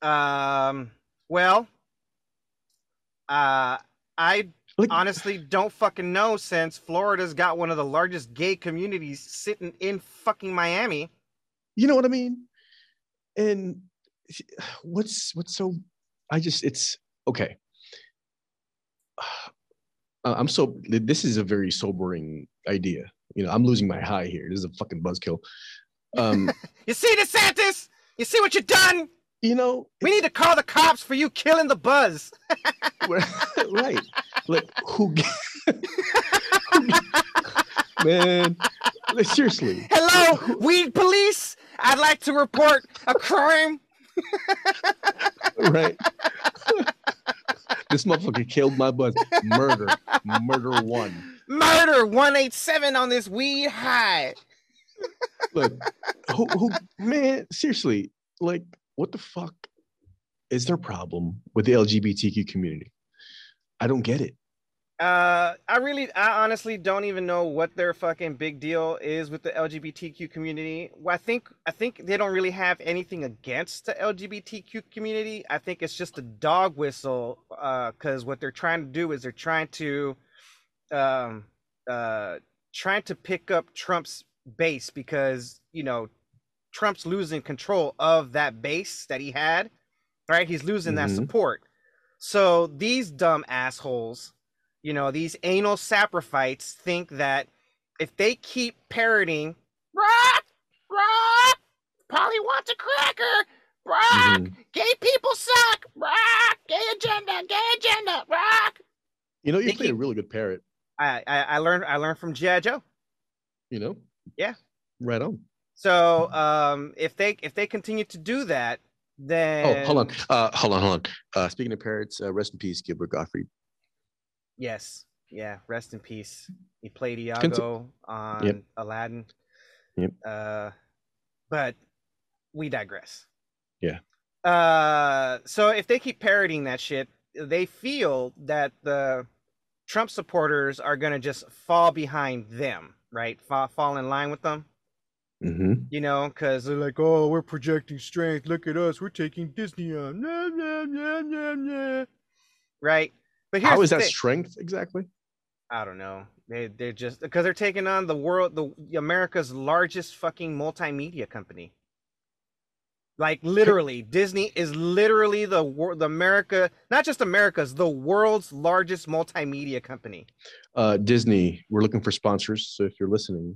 Um. Well. Uh. I. Like, honestly, don't fucking know since Florida's got one of the largest gay communities sitting in fucking Miami. You know what I mean? And what's what's so I just it's okay. Uh, I'm so this is a very sobering idea. You know, I'm losing my high here. This is a fucking buzzkill. Um, you see, DeSantis? You see what you done? You know, we need to call the cops for you killing the buzz. Right. Like, who, who man, like, seriously. Hello, weed police. I'd like to report a crime. Right. This motherfucker killed my buzz. Murder. Murder one. Murder one eighty-seven on this weed high. Look, who, who, man, seriously, like, what the fuck is their problem with the L G B T Q community? I don't get it. Uh, I really, I honestly don't even know what their fucking big deal is with the L G B T Q community. I think, I think they don't really have anything against the L G B T Q community. I think it's just a dog whistle because uh, what they're trying to do is they're trying to, um, uh, trying to pick up Trump's base because, you know, Trump's losing control of that base that he had, right? He's losing mm-hmm. that support. So these dumb assholes, you know, these anal saprophytes think that if they keep parroting, Brock, Brock, Polly wants a cracker, Brock, mm-hmm. gay people suck, Brock, gay agenda, gay agenda, Brock. You know, you played keep... a really good parrot. I, I I learned I learned from G I. Joe. You know. Yeah. Right on. So um, if they if they continue to do that, then oh hold on uh, hold on hold on. Uh, speaking of parrots, uh, rest in peace, Gilbert Gottfried. Yes. Yeah. Rest in peace. He played Iago Cons- on yep. Aladdin. Yep. Uh, but we digress. Yeah. Uh, so if they keep parroting that shit, they feel that the Trump supporters are going to just fall behind them, right? Fall, fall in line with them, mm-hmm. you know, because they're like, oh, we're projecting strength. Look at us. We're taking Disney on. Nah, nah, nah, nah, nah. Right. But here's how is that thing. Strength exactly? I don't know. They, they're just because they're taking on the world, the America's largest fucking multimedia company. Like literally, Disney is literally the the America, not just America's, the world's largest multimedia company. Uh, Disney, we're looking for sponsors, so if you're listening,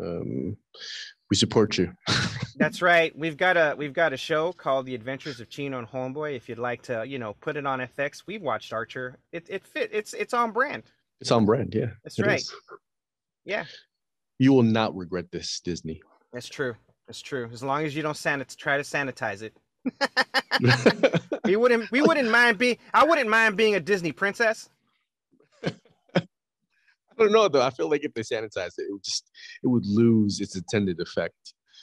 um, we support you. That's right. We've got a we've got a show called The Adventures of Chino and Homeboy. If you'd like to, you know, put it on F X. We've watched Archer. It it fit. It's it's on brand. It's on brand. Yeah. That's right. Is. Yeah. You will not regret this, Disney. That's true. That's true. As long as you don't sanit- try to sanitize it. we wouldn't we wouldn't mind being I wouldn't mind being a Disney princess. I don't know though. I feel like if they sanitized it, it would just it would lose its intended effect.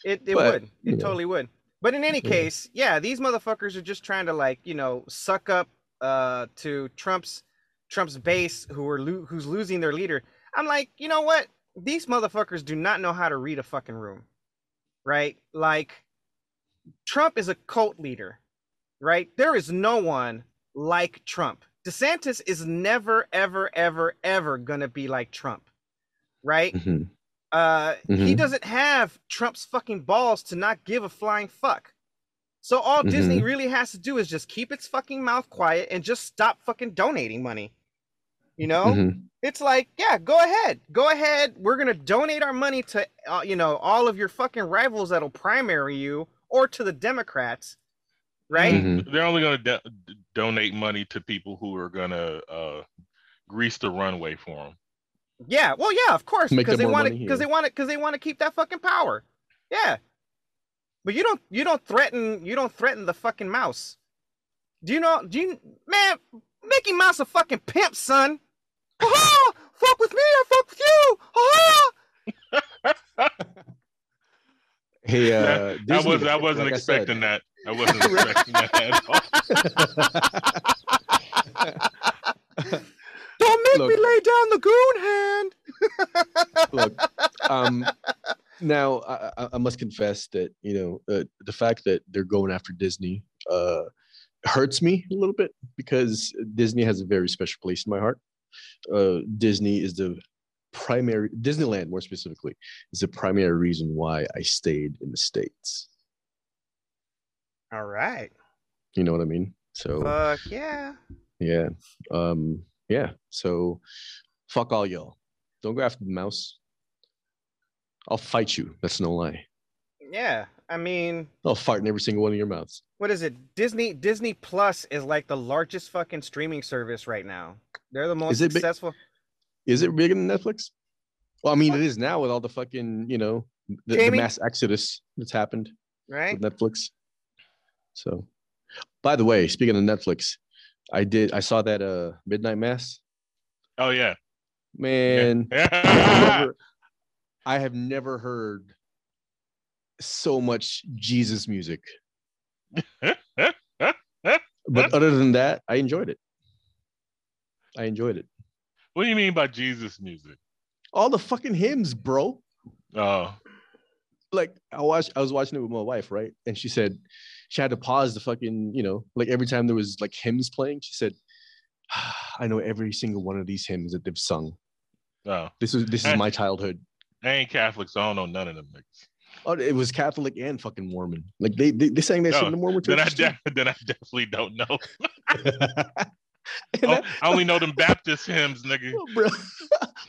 It it but, would. It totally know. would. But in any case, yeah, these motherfuckers are just trying to like, you know, suck up uh to Trump's Trump's base who are lo- who's losing their leader. I'm like, you know what? These motherfuckers do not know how to read a fucking room. Right? Like Trump is a cult leader, right? There is no one like Trump. DeSantis is never, ever, ever, ever going to be like Trump, right? Mm-hmm. Uh, mm-hmm. He doesn't have Trump's fucking balls to not give a flying fuck. So all mm-hmm. Disney really has to do is just keep its fucking mouth quiet and just stop fucking donating money. You know, mm-hmm. it's like, yeah, go ahead, go ahead. We're going to donate our money to, uh, you know, all of your fucking rivals that'll primary you or to the Democrats. Right. Mm-hmm. They're only going to de- donate money to people who are going to uh, grease the runway for them. Yeah. Well, yeah, of course. Because they want to because they want to because they want to keep that fucking power. Yeah. But you don't you don't threaten. You don't threaten the fucking mouse. Do you know? Do you man? Mickey Mouse a fucking pimp, son. Oh, fuck with me, I fuck with you. Oh. Hey, uh, Disney, I was I wasn't like expecting I that. I wasn't expecting that at all. Don't make look, me lay down the goon hand. Look, um, now I, I must confess that you know uh, the fact that they're going after Disney. Uh, hurts me a little bit because Disney has a very special place in my heart. Uh, Disney is the primary, Disneyland more specifically, is the primary reason why I stayed in the States. All right. You know what I mean? So. Fuck yeah. Yeah. Um, yeah. So fuck all y'all. Don't go after the mouse. I'll fight you. That's no lie. Yeah. I mean, I'll fart in every single one of your mouths. What is it? Disney Disney Plus is like the largest fucking streaming service right now. They're the most is successful. Big, is it bigger than Netflix? Well, I mean, what? It is now with all the fucking, you know, the, the mass exodus that's happened. Right. With Netflix. So, by the way, speaking of Netflix, I did. I saw that uh, Midnight Mass. Oh, yeah. Man. Yeah. I, never, I have never heard so much Jesus music. But other than that, I enjoyed it. I enjoyed it. What do you mean by Jesus music? All the fucking hymns, bro. Oh. Like I watched I was watching it with my wife, right? And she said she had to pause the fucking, you know, like every time there was like hymns playing, she said, I know every single one of these hymns that they've sung. Oh. This is this is I, my childhood. I ain't Catholic, so I don't know none of them niggas. Oh, it was Catholic and fucking Mormon. Like they they, they sang that no, shit in the Mormon church. Then I, def- then I definitely don't know. oh, I only know them Baptist hymns, nigga. Oh, bro.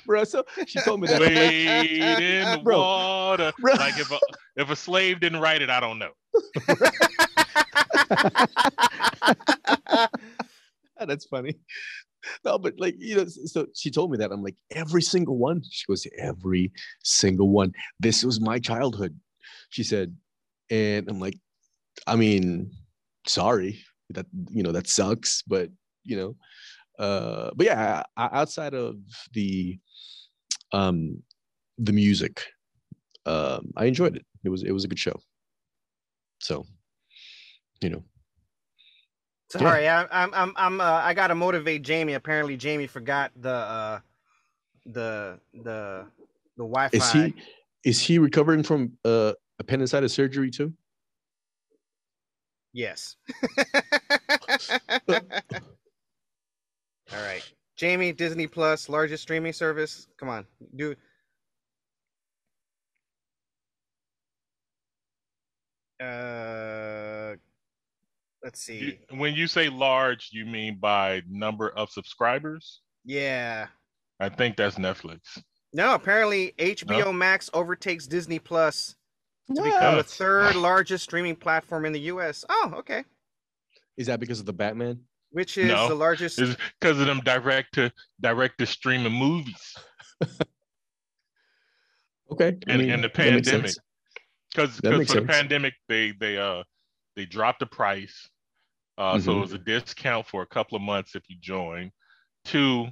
bro, so she told me that. Wade in bro. water. Bro. Like if a, if a slave didn't write it, I don't know. Oh, that's funny. No, but like, you know, so she told me that. I'm like, every single one? She goes, every single one. This was my childhood, she said. And I'm like, I mean, sorry that, you know, that sucks. But, you know, uh, but yeah, outside of the, um, the music, um, I enjoyed it. It was, it was a good show. So, you know. Sorry, yeah. I, I'm, I'm, I'm, uh, I gotta motivate Jamie. Apparently, Jamie forgot the, uh, the, the, the Wi-Fi. Is he, is he recovering from uh, appendicitis surgery too? Yes. All right, Jamie. Disney Plus, largest streaming service. Come on, dude. Uh. Let's see. When you say large, you mean by number of subscribers? Yeah. I think that's Netflix. No, apparently H B O no? Max overtakes Disney Plus to what? become the third largest streaming platform in the U S. Oh, okay. Is that because of the Batman? Which is no, the largest? It's because of them direct to direct to streaming movies. Okay. And, I mean, and the pandemic, because because for the pandemic, they they uh they dropped the price. Uh, mm-hmm. So it was a discount for a couple of months if you join. Two,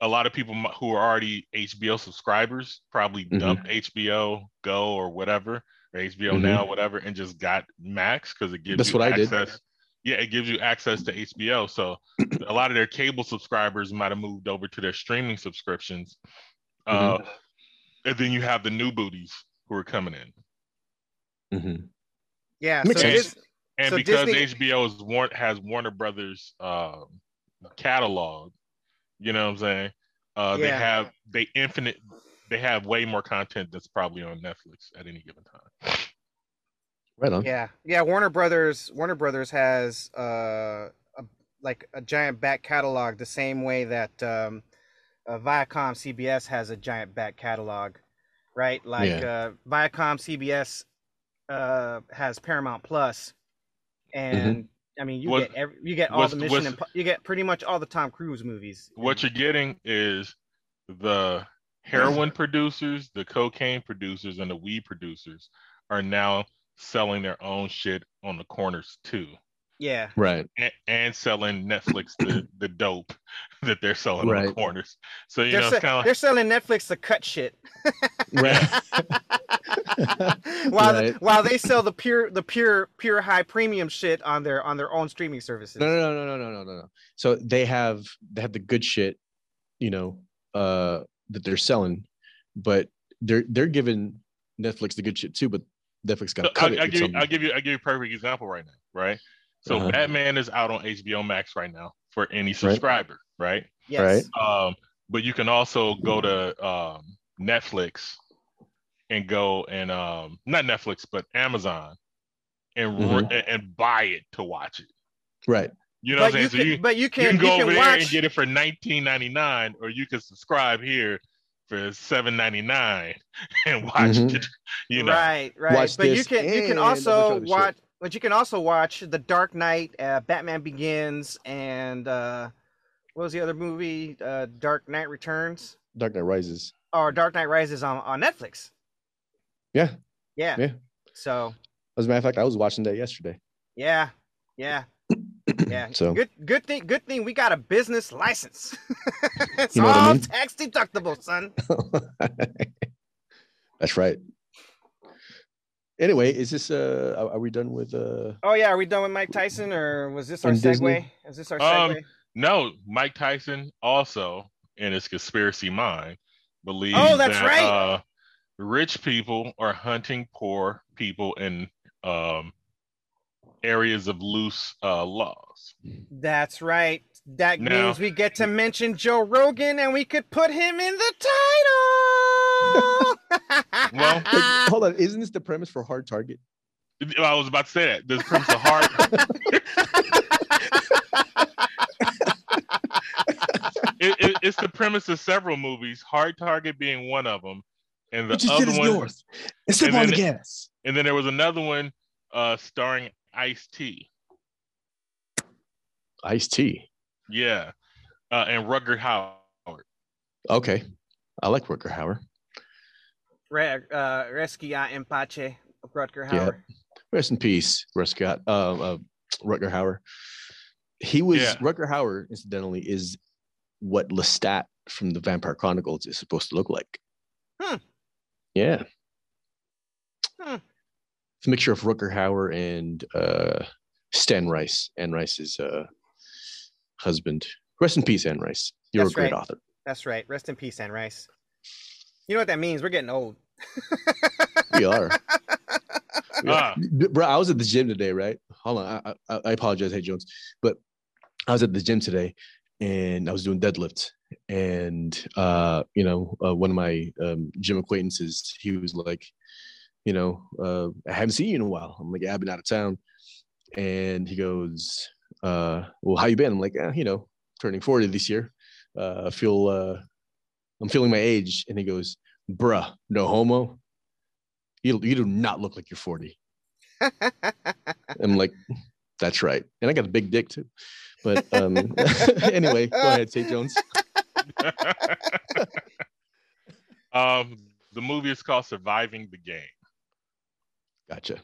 a lot of people who are already H B O subscribers probably mm-hmm. dumped H B O Go or whatever, or H B O mm-hmm. Now, whatever, and just got Max because it gives That's you what access. I did. Yeah, it gives you access to H B O. So a lot of their cable subscribers might have moved over to their streaming subscriptions. Mm-hmm. Uh, and then you have the new booties who are coming in. Mm-hmm. Yeah, so it is. And so because Disney... H B O is war- has Warner Brothers uh, catalog, you know what I'm saying? Uh, yeah. They have they infinite. They have way more content that's probably on Netflix at any given time. Right on. Yeah, yeah. Warner Brothers. Warner Brothers has uh, a, like a giant back catalog, the same way that um, uh, Viacom C B S has a giant back catalog, right? Like yeah. uh, Viacom C B S uh, has Paramount Plus. And mm-hmm. I mean, you what, get every, you get all the Mission and you get pretty much all the Tom Cruise movies. What you're getting is the heroin producers, the cocaine producers, and the weed producers are now selling their own shit on the corners too. Yeah, right. And, and selling Netflix the, the dope that they're selling right. on the corners. So you they're know, se- it's like... they're selling Netflix the cut shit. Right. While right. the, while they sell the pure the pure pure high premium shit on their on their own streaming services. No no no no no no no no. So they have they have the good shit, you know, uh, that they're selling, but they're they're giving Netflix the good shit too. But Netflix got so cut I, it. I give you, I'll give you I give you a perfect example right now, right? So uh-huh. Batman is out on H B O Max right now for any subscriber, right? right? Yes. Right. Um, but you can also go to um, Netflix. And go and um not Netflix but Amazon and mm-hmm. re- and buy it to watch it, right? You know but what I'm saying? Can, so you, but you can, you can go you can over watch... there and get it for nineteen ninety-nine, or you can subscribe here for seven ninety-nine and watch mm-hmm. it. You know, right, right. Watch but you can you can also watch, shit. but you can also watch The Dark Knight, uh, Batman Begins, and uh, what was the other movie? Uh, Dark Knight Returns. Dark Knight Rises. Or Dark Knight Rises on, on Netflix. Yeah. Yeah. Yeah. So as a matter of fact, I was watching that yesterday. Yeah. Yeah. Yeah. So good good thing good thing we got a business license. It's you know all I mean? Tax deductible, son. That's right. Anyway, is this uh are, are we done with uh Oh yeah, are we done with Mike Tyson or was this our segue? Disney? Is this our segue? Um, no, Mike Tyson also in his conspiracy mind believes Oh, that's that, right. Uh, rich people are hunting poor people in um, areas of loose uh, laws. That's right. That now, means we get to mention Joe Rogan and we could put him in the title. Well, like, hold on. Isn't this the premise for Hard Target? I was about to say that. This premise of Hard it, it, It's the premise of several movies, Hard Target being one of them. And the other one, and, step on the gas. And then there was another one uh, starring Ice-T. Ice-T. Yeah. uh, and Rutger Hauer. Okay, I like Rutger Hauer. Re, uh, Resquiat in pace, Rutger Hauer. Yeah. Rest in peace, Resquiat, uh, uh, Rutger Hauer. He was yeah. Rutger Hauer, incidentally, is what Lestat from the Vampire Chronicles is supposed to look like. Hmm. Yeah. Hmm. It's a mixture of Rutger Hauer and uh, Stan Rice. Anne Rice's uh, husband. Rest in peace, Anne Rice. You're That's a great right. author. That's right. Rest in peace, Anne Rice. You know what that means? We're getting old. We are. We are. Uh. Bro, I was at the gym today, right? Hold on. I, I, I apologize, hey, Jones. But I was at the gym today, and I was doing deadlifts. And, uh, you know, uh, one of my um, gym acquaintances, he was like, you know, uh, I haven't seen you in a while. I'm like, yeah, I've been out of town. And he goes, uh, well, how you been? I'm like, eh, you know, turning forty this year. Uh, I feel, uh, I'm feeling my age. And he goes, bruh, no homo. You, you do not look like you're forty. I'm like, that's right. And I got a big dick too. But um, anyway, go ahead, Tate Jones. um, the movie is called Surviving the Game. Gotcha.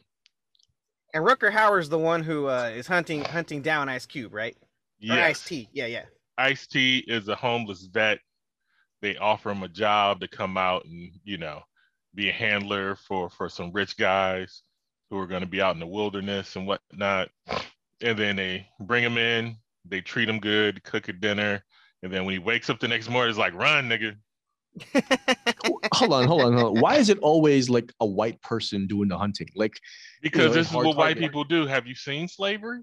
And Rutger Hauer's the one who uh, is hunting hunting down Ice Cube, right? Yes. Or Ice-T. Yeah, yeah. Ice-T is a homeless vet. They offer him a job to come out and, you know, be a handler for, for some rich guys who are going to be out in the wilderness and whatnot. And then they bring him in. They treat him good, cook a dinner. And then when he wakes up the next morning, it's like, run, nigga. hold on, hold on, hold on. Why is it always like a white person doing the hunting? Like, because you know, this is what white people do. Have you seen slavery?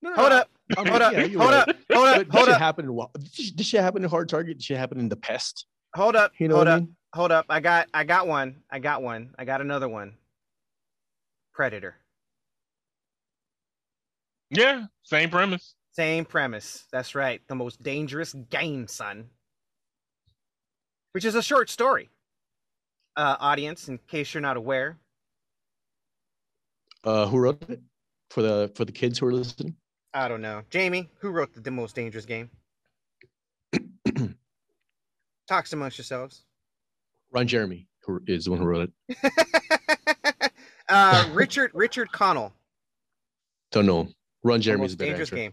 No, no, hold no. up, um, hold, yeah, up. Right. hold up, hold up, but hold up, hold up. This shit happened in Hard Target. This shit happened in The Pest. Hold up, you know hold up, I mean? hold up. I got, I got one. I got one. I got another one. Predator. Yeah, same premise. Same premise. That's right. The most dangerous game, son. Which is a short story. Uh, audience, in case you're not aware. Uh, who wrote it? For the for the kids who are listening? I don't know. Jamie, who wrote the, the most dangerous game? Talks amongst yourselves. Ron Jeremy, who is the one who wrote it. uh, Richard Richard Connell. Don't know. Ron Jeremy's the dangerous game.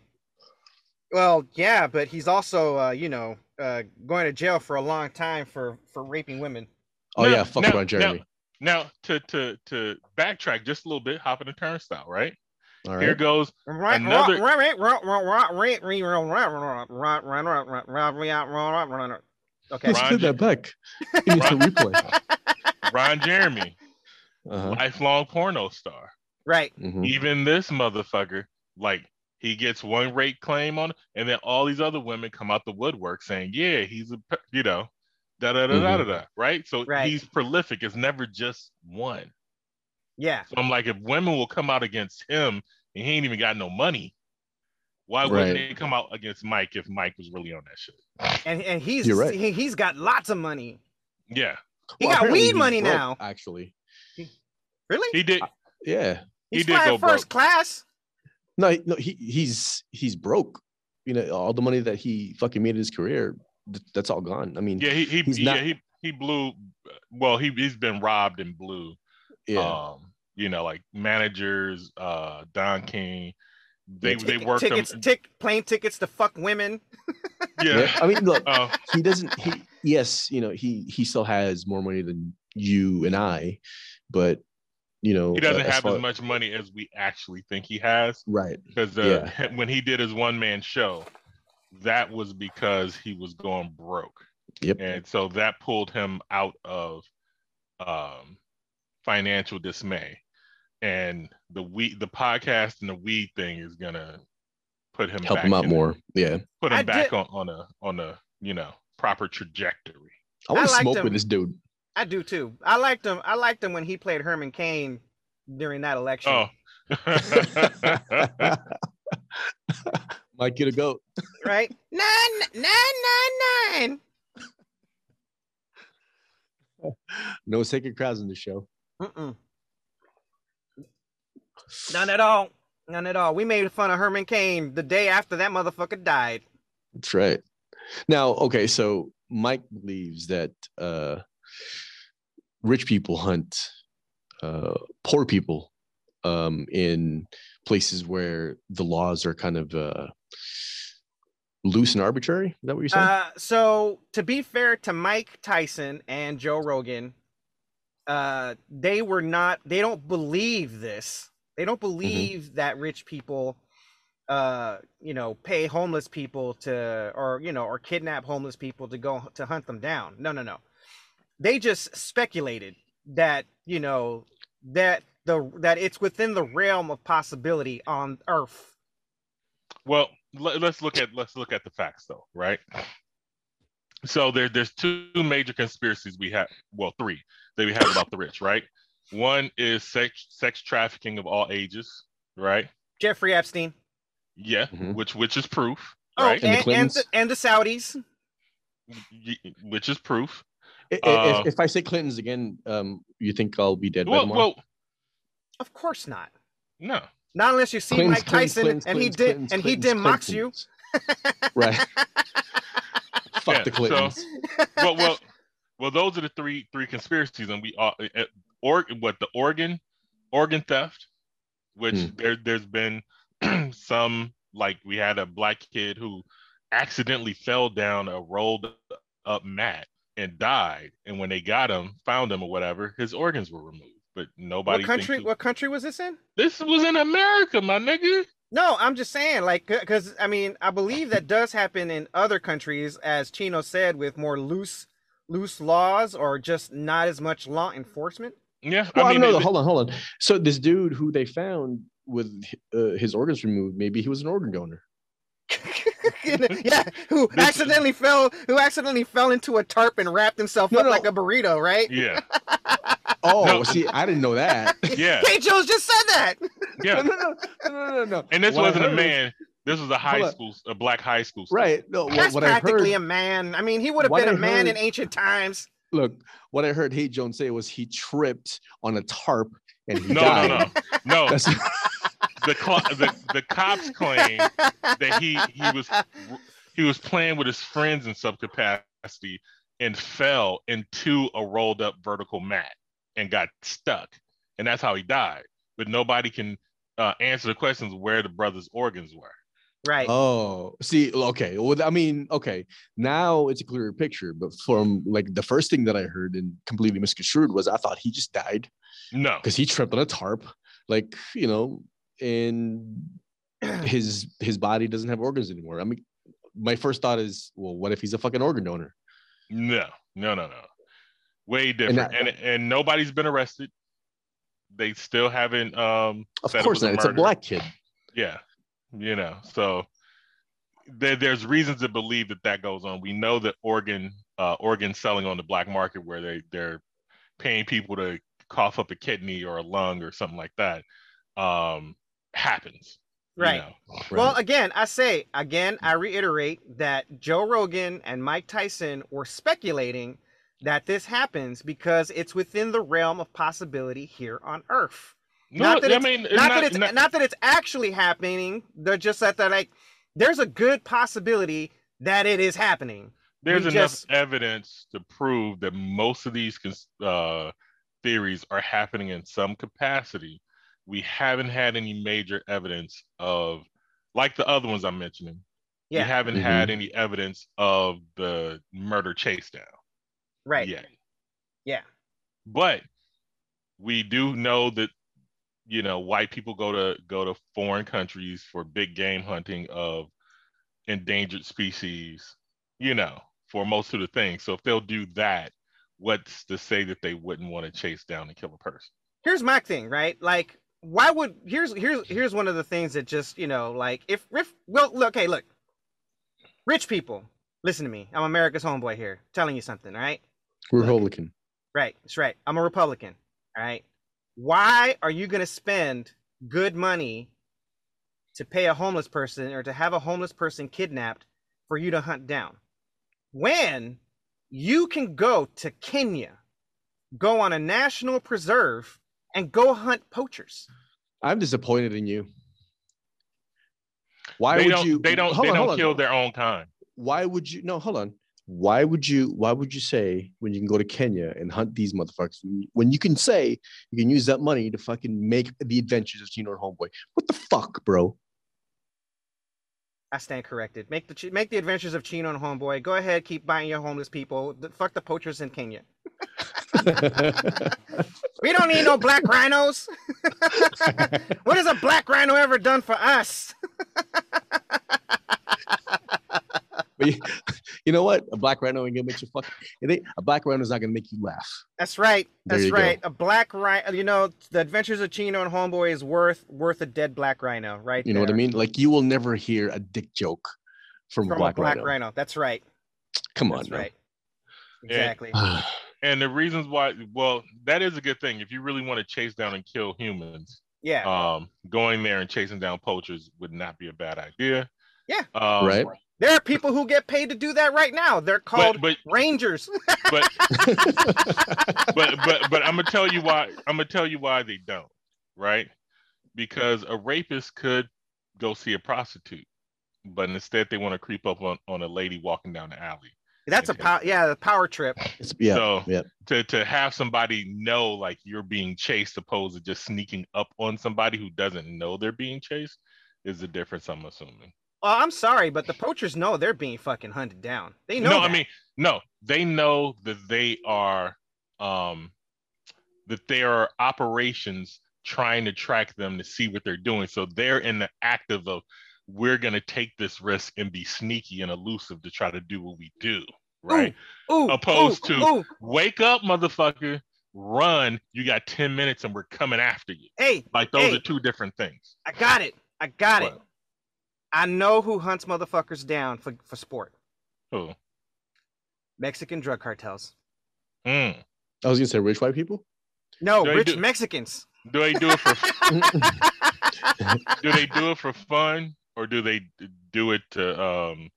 Well, yeah, but he's also, uh, you know, uh, going to jail for a long time for, for raping women. Oh, now, yeah, fuck Ron Jeremy. Now, now to, to to backtrack just a little bit, hop in a turnstile, right? All right. Here goes another... Okay. Let's put that back. Give me some replay. Ron Jeremy, uh-huh. lifelong porno star. Right. Mm-hmm. Even this motherfucker, like... He gets one rape claim on, and then all these other women come out the woodwork saying, "Yeah, he's a you know, da da da da da da." Right? So right. he's prolific. It's never just one. Yeah. So I'm like, if women will come out against him, and he ain't even got no money, why right. wouldn't they come out against Mike if Mike was really on that shit? And and he's You're right. he, he's got lots of money. Yeah. He well, got weed money broke, now. Actually. He, really? He did. I, yeah. He he's did go first broke. class. No, no, he he's he's broke. You know, all the money that he fucking made in his career, th- that's all gone. I mean, yeah, he, he he's yeah, not... he he blew. Well, he he's been robbed and blew. Yeah, um, you know, like managers, uh, Don King. They yeah, they worked tickets, them... tick plane tickets to fuck women. yeah. yeah, I mean, look, uh, he doesn't. He yes, you know, he he still has more money than you and I, but. You know, he doesn't uh, have as, far... as much money as we actually think he has. Right. Because uh, yeah. when he did his one man show, that was because he was going broke. Yep. And so that pulled him out of um, financial dismay. And the we the podcast and the weed thing is gonna put him help back him out more. The, yeah. Put him I back did... on, on a on a you know proper trajectory. I want to smoke him. with this dude. I do too. I liked him. I liked him when he played Herman Cain during that election. Oh. Might get a goat. Right? Nine, nine, nine, nine. No sacred cows in the show. Mm-mm. None at all. None at all. We made fun of Herman Cain the day after that motherfucker died. That's right. Now, okay, so Mike believes that uh, rich people hunt uh, poor people um, in places where the laws are kind of uh, loose and arbitrary. Is that what you're saying? Uh, so to be fair to Mike Tyson and Joe Rogan, uh, they were not, they don't believe this. They don't believe mm-hmm. that rich people uh you know pay homeless people to or you know or kidnap homeless people to go to hunt them down. No, no, no. They just speculated that you know that the that it's within the realm of possibility on Earth. Well, let's look at let's look at the facts though, right? So there there's two major conspiracies we have, well, three that we have about the rich, right? One is sex sex trafficking of all ages, right? Jeffrey Epstein. Yeah, mm-hmm. which which is proof, oh, right? And, and, the, and the Saudis, which is proof. If, uh, if I say Clintons again, um, you think I'll be dead? Well, by tomorrow? Well, of course not. No, not unless you see Clintons, Mike Tyson, Clintons, and, Clintons, he did, Clintons, and he did, and he did mocks you, right? Fuck yeah, the Clintons. So, well, well, well, those are the three three conspiracies, and we are uh, or what the Oregon Oregon theft, which mm. there there's been. Some, like, we had a black kid who accidentally fell down a rolled up mat and died, and when they got him, found him or whatever, his organs were removed, but nobody. What country? He... What country was this in? This was in America, my nigga. No, I'm just saying, like, because I mean, I believe that does happen in other countries, as Chino said, with more loose, loose laws or just not as much law enforcement. Yeah, well, I mean, I know, they, hold on, hold on. So this dude who they found with uh, his organs removed, maybe he was an organ donor. Yeah, who accidentally fell, who accidentally fell into a tarp and wrapped himself no, up no. like a burrito, right? Yeah. Oh, no. See, I didn't know that. Yeah, K. Jones just said that. Yeah. no, no, no, no, no, no. And this what wasn't a man. This was a high school, a black high school student. Right. No, what, that's what practically I heard, a man. I mean, he would have been I a man heard, in ancient times. Look, what I heard Hey Jones say was he tripped on a tarp and he no, died. No, no, no, no. The, the the cops claim that he he was he was playing with his friends in some capacity and fell into a rolled up vertical mat and got stuck, and that's how he died. But nobody can uh, answer the questions where the brother's organs were. Right. Oh, see, okay. Well, I mean, okay. Now it's a clearer picture. But from like the first thing that I heard and completely misconstrued was I thought he just died. No, because he tripped on a tarp, like you know. And his his body doesn't have organs anymore. I mean, my first thought is, well, what if he's a fucking organ donor? No, no, no, no. Way different. And, that, and, and nobody's been arrested. They still haven't. Um, of course not. It's a black kid. Yeah, you know. So there, there's reasons to believe that that goes on. We know that organ uh, organ selling on the black market, where they they're paying people to cough up a kidney or a lung or something like that. Um, happens, right? You know, right. Well, again, I say again, I reiterate that Joe Rogan and Mike Tyson were speculating that this happens because it's within the realm of possibility here on Earth. No, not that I it's, mean, it's not, not that it's not, not that it's actually happening. They're just that they're like, there's a good possibility that it is happening. There's we enough just... evidence to prove that most of these uh, theories are happening in some capacity. We haven't had any major evidence of, like the other ones I'm mentioning, yeah. we haven't mm-hmm. had any evidence of the murder chase down. Right. Yet. Yeah. But we do know that, you know, white people go to go to foreign countries for big game hunting of endangered species, you know, for most of the things. So if they'll do that, what's to say that they wouldn't want to chase down and kill a person? Here's my thing, right? Like, why would here's here's here's one of the things that just you know like if if well look hey look rich people, listen to me, I'm America's homeboy here telling you something, all right? We're Republican, right? That's right, I'm a Republican, all right? Why are you gonna spend good money to pay a homeless person or to have a homeless person kidnapped for you to hunt down when you can go to Kenya, go on a national preserve and go hunt poachers? I'm disappointed in you. Why they would don't, you? They don't. They on, don't kill on. their own kind. why would you, no, hold on. Why would you, why would you say when you can go to Kenya and hunt these motherfuckers, when you can say you can use that money to fucking make the adventures of Chino and Homeboy? What the fuck, bro? I stand corrected. Make the make the adventures of Chino and Homeboy. Go ahead, keep buying your homeless people. The, fuck the poachers in Kenya. We don't need no black rhinos. What has a black rhino ever done for us? But you, you know what? A black rhino ain't gonna make you fuck. It ain't, a black rhino is not gonna make you laugh. That's right. There That's right. Go. A black rhino. You know, the adventures of Chino and Homeboy is worth worth a dead black rhino, right? You know there. What I mean? Like you will never hear a dick joke from, from a black, a black rhino. rhino. That's right. Come on, That's man. Right. Exactly. And, and the reasons why, well, that is a good thing if you really want to chase down and kill humans. Yeah. Um, going there and chasing down poachers would not be a bad idea. Yeah. Um, right. There are people who get paid to do that right now. They're called but, but, rangers. But, but but but I'm gonna tell you why. I'm gonna tell you why they don't. Right? Because a rapist could go see a prostitute, but instead they want to creep up on, on a lady walking down the alley. That's and, a power. Yeah, the power trip. It's, yeah. So yeah. to to have somebody know like you're being chased, opposed to just sneaking up on somebody who doesn't know they're being chased, is the difference. I'm assuming. Oh, I'm sorry, but the poachers know they're being fucking hunted down. They know. No, that. I mean, no, they know that they are, um, that there are operations trying to track them to see what they're doing. So they're in the active of, we're gonna take this risk and be sneaky and elusive to try to do what we do, right? Ooh, ooh, Opposed ooh, to ooh. wake up, motherfucker, run. You got ten minutes, and we're coming after you. Hey, like those hey, are two different things. I got it. I got what? it. I know who hunts motherfuckers down for, for sport. Who? Mexican drug cartels. Mm. I was going to say rich white people? No, do rich do, Mexicans. Do they do it for Do they do it for fun or do they do it to um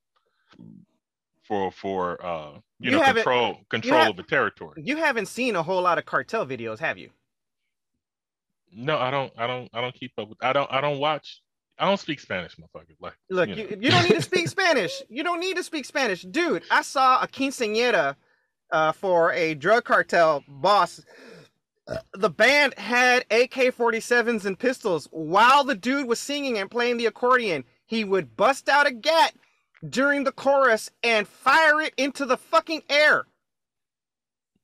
for for uh you, you know control control have, of the territory? You haven't seen a whole lot of cartel videos, have you? No, I don't I don't I don't keep up with I don't I don't watch I don't speak Spanish, motherfucker. Like, look, you, know. you, you don't need to speak Spanish. You don't need to speak Spanish, dude. I saw a quinceañera uh, for a drug cartel boss. Uh, the band had A K forty-sevens and pistols. While the dude was singing and playing the accordion, he would bust out a gat during the chorus and fire it into the fucking air.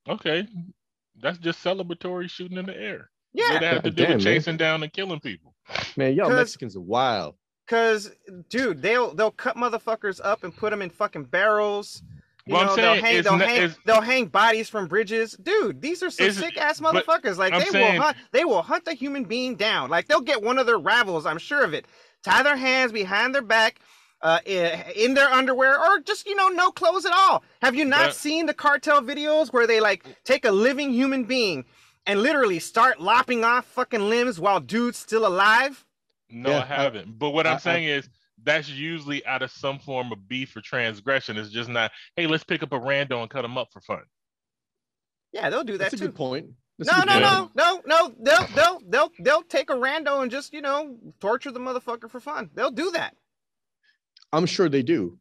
Okay, that's just celebratory shooting in the air. Yeah, that have to do Damn, with chasing man. down and killing people. Man, y'all Mexicans are wild. Cause, dude, they'll they'll cut motherfuckers up and put them in fucking barrels. You well, know, I'm saying, they'll hang, they'll, not, hang they'll hang bodies from bridges, dude. These are some sick ass motherfuckers. Like I'm they saying, will hunt, they will hunt a human being down. Like they'll get one of their rivals, I'm sure of it. Tie their hands behind their back, uh, in their underwear, or just you know, no clothes at all. Have you not but, seen the cartel videos where they like take a living human being and literally start lopping off fucking limbs while dude's still alive? No, yeah. I haven't. But what I'm I, saying I, is that's usually out of some form of beef or transgression. It's just not, hey, let's pick up a rando and cut them up for fun. Yeah, they'll do that that's too. That's a good point. That's no, good no, point. no, no, no, they'll, they'll, they'll, they'll take a rando and just, you know, torture the motherfucker for fun. They'll do that. I'm sure they do.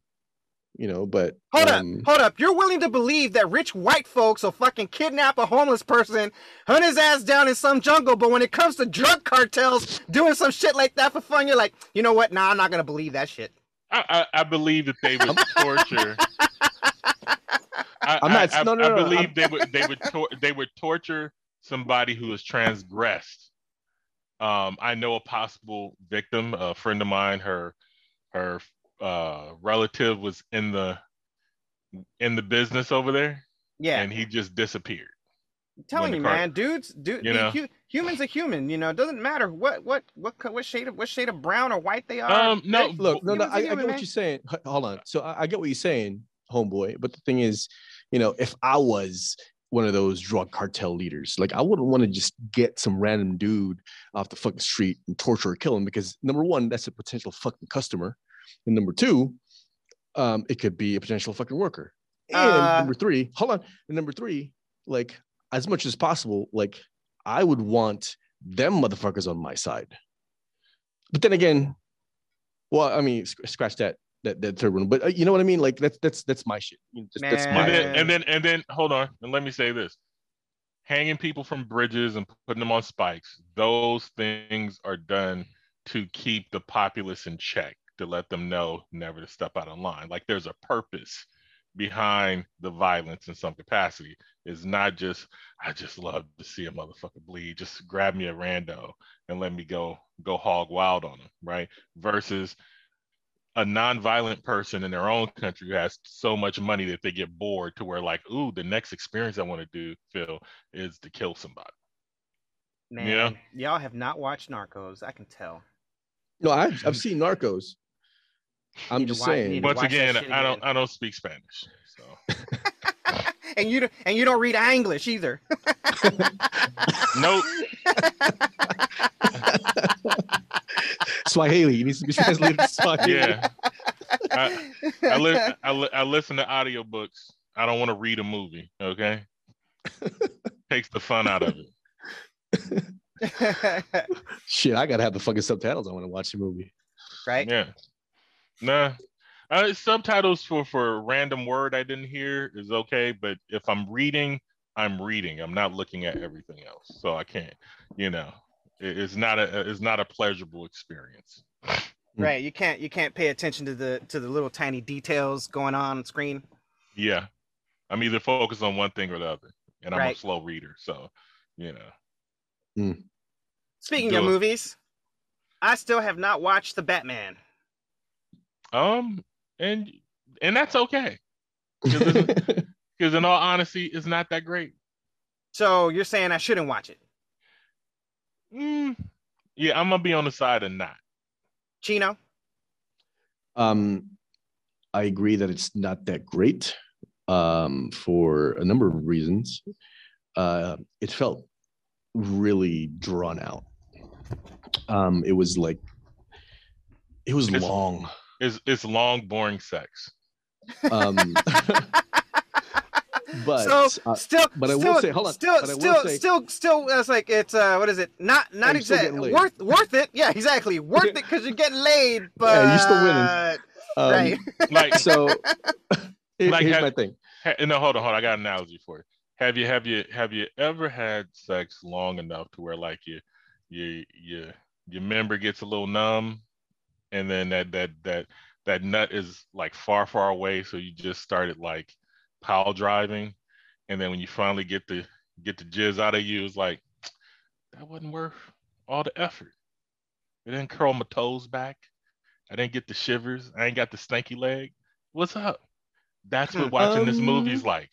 You know, but hold um, up, hold up. You're willing to believe that rich white folks will fucking kidnap a homeless person, hunt his ass down in some jungle, but when it comes to drug cartels doing some shit like that for fun, you're like, you know what? Nah, I'm not gonna believe that shit. I, I, I believe that they would torture. I, I'm not. I, no, no, I, no, I believe no, no. they would. They would. Tor they would torture somebody who has transgressed. Um, I know a possible victim, a friend of mine. Her, her. Uh, relative was in the in the business over there, yeah, and he just disappeared. I'm telling you, man, dudes, dude, you know? hu humans are human. You know, it doesn't matter what what what what shade of what shade of brown or white they are. Um, no, they, look, no, no, I, human, I get what you're saying. Hold on, so I, I get what you're saying, homeboy. But the thing is, you know, if I was one of those drug cartel leaders, like I wouldn't want to just get some random dude off the fucking street and torture or kill him because number one, that's a potential fucking customer. And number two, um, it could be a potential fucking worker. And uh, number three, hold on. And number three, like as much as possible, like I would want them motherfuckers on my side. But then again, well, I mean, sc scratch that. that that turban. But uh, you know what I mean? Like that's that's that's my shit. You know, just, that's my and, then, and then and then hold on, and let me say this: hanging people from bridges and putting them on spikes, those things are done to keep the populace in check, to let them know never to step out of line. Like there's a purpose behind the violence in some capacity. It's not just, I just love to see a motherfucker bleed. Just grab me a rando and let me go go hog wild on them, right? Versus a non-violent person in their own country who has so much money that they get bored to where like, ooh, the next experience I want to do, Phil, is to kill somebody. Man, you know? Y'all have not watched Narcos. I can tell. No, I've, I've seen Narcos. I'm just watch, saying. Once again, again, I don't I don't speak Spanish. So. and you and you don't read English either. Nope. Swahili. You need to be translated to Swahili. Yeah. I I, li- I, li- I listen to audiobooks. I don't want to read a movie, okay? Takes the fun out of it. Shit, I got to have the fucking subtitles on when I watch the movie. Right? Yeah. Nah, uh, subtitles for, for a random word I didn't hear is okay, but if I'm reading, I'm reading. I'm not looking at everything else, so I can't. You know, it, it's not a it's not a pleasurable experience. Right, you can't you can't pay attention to the to the little tiny details going on, on screen. Yeah, I'm either focused on one thing or the other, and I'm right. a slow reader, so you know. Mm. Speaking Do of it. movies, I still have not watched The Batman. Um, and and that's okay, because in all honesty, it's not that great. So you're saying I shouldn't watch it? Mm, yeah, I'm gonna be on the side of not. Chino? Um, I agree that it's not that great. Um, for a number of reasons. Uh, it felt really drawn out. Um, it was like it was it's- long. It's, it's long, boring sex. Um, but so, uh, still, but I still, will say, hold on. Still, still, say, still, still. It's like it's uh, what is it? Not, not exactly worth, worth it. Yeah, exactly, worth it because you're getting laid. But yeah, you're still winning. Um, right. Like so. Here, like, here's have, my thing. Ha, no, hold on, hold on. I got an analogy for it. Have you, have you, have you ever had sex long enough to where like your, your, your, your member gets a little numb? And then that that that that nut is like far, far away. So you just started like pile driving. And then when you finally get the get the jizz out of you, it's like, that wasn't worth all the effort. It didn't curl my toes back. I didn't get the shivers. I ain't got the stanky leg. What's up? That's what watching um, this movie's like.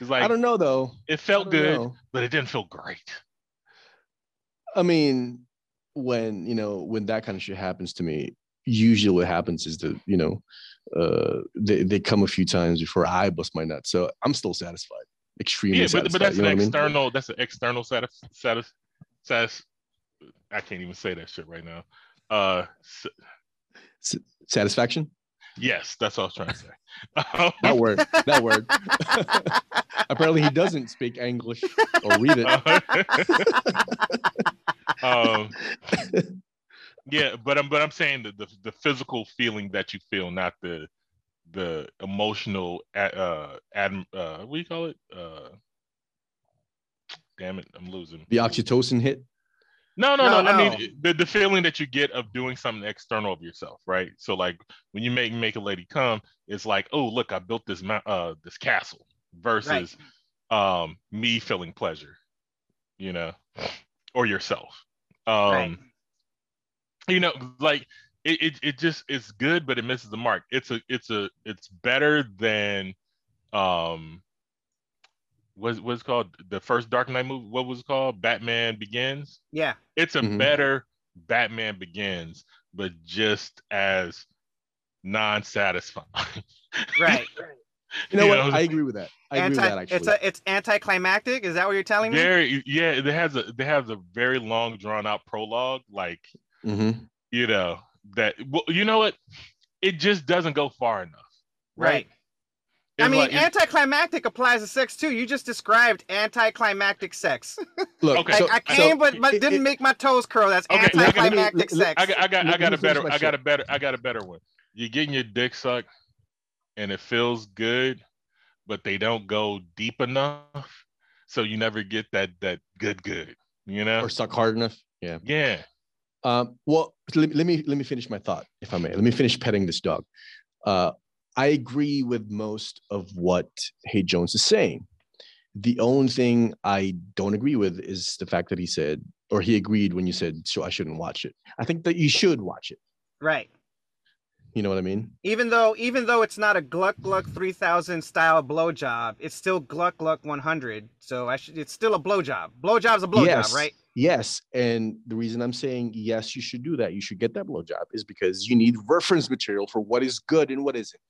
It's like, I don't know though. It felt good, know. but it didn't feel great. I mean, when you know, when that kind of shit happens to me, usually what happens is that, you know, uh, they, they come a few times before I bust my nut. So I'm still satisfied. Extremely yeah, but, satisfied. But that's you an external, I mean? that's an external satis, satis, satis, I can't even say that shit right now. Uh, S- satisfaction? Yes, that's what I was trying to say. that word, that word. Apparently he doesn't speak English or read it. um, Yeah, but I'm but I'm saying that the the physical feeling that you feel, not the the emotional uh adm, uh what do you call it? Uh, damn it, I'm losing. The oxytocin hit? No, no, no. no. I mean the, the feeling that you get of doing something external of yourself, right? So like when you make make a lady come, it's like, oh look, I built this uh this castle versus right. um me feeling pleasure, you know, or yourself. Um right. You know, like it, it, it just it's good, but it misses the mark. It's a, it's a, it's better than, um, what's what's called the first Dark Knight movie. What was it called? Batman Begins. Yeah, it's a mm-hmm. better Batman Begins, but just as non-satisfying. Right. You know you what? Know? I agree with that. I Anti- agree with that. Actually, it's a, it's anticlimactic. Is that what you're telling me? Very. Yeah, it has a they have a very long, drawn out prologue, like. Mm-hmm. You know that well, you know what it just doesn't go far enough, right? right. I mean, like, anticlimactic applies to sex too. You just described anticlimactic sex. Look, okay. like, so, I came so, but, but it, didn't it, make my toes curl. That's okay, anticlimactic let me, let me, sex. I got, I got, I got a better, I got a better, I got a better one. you're getting your dick sucked and it feels good, but they don't go deep enough, so you never get that that good good, you know, or suck hard enough. Yeah. Yeah. Um, well, let, let me let me finish my thought, if I may. Let me finish petting this dog. Uh, I agree with most of what Hay Jones is saying. The only thing I don't agree with is the fact that he said, or he agreed when you said, so I shouldn't watch it. I think that you should watch it. Right. You know what I mean? Even though even though it's not a Gluck Gluck three thousand style blowjob, it's still Gluck Gluck one hundred. So I should, it's still a blowjob. Blowjob's a blowjob, yes. Right? Yes. And the reason I'm saying, yes, you should do that, you should get that blowjob, is because you need reference material for what is good and what isn't.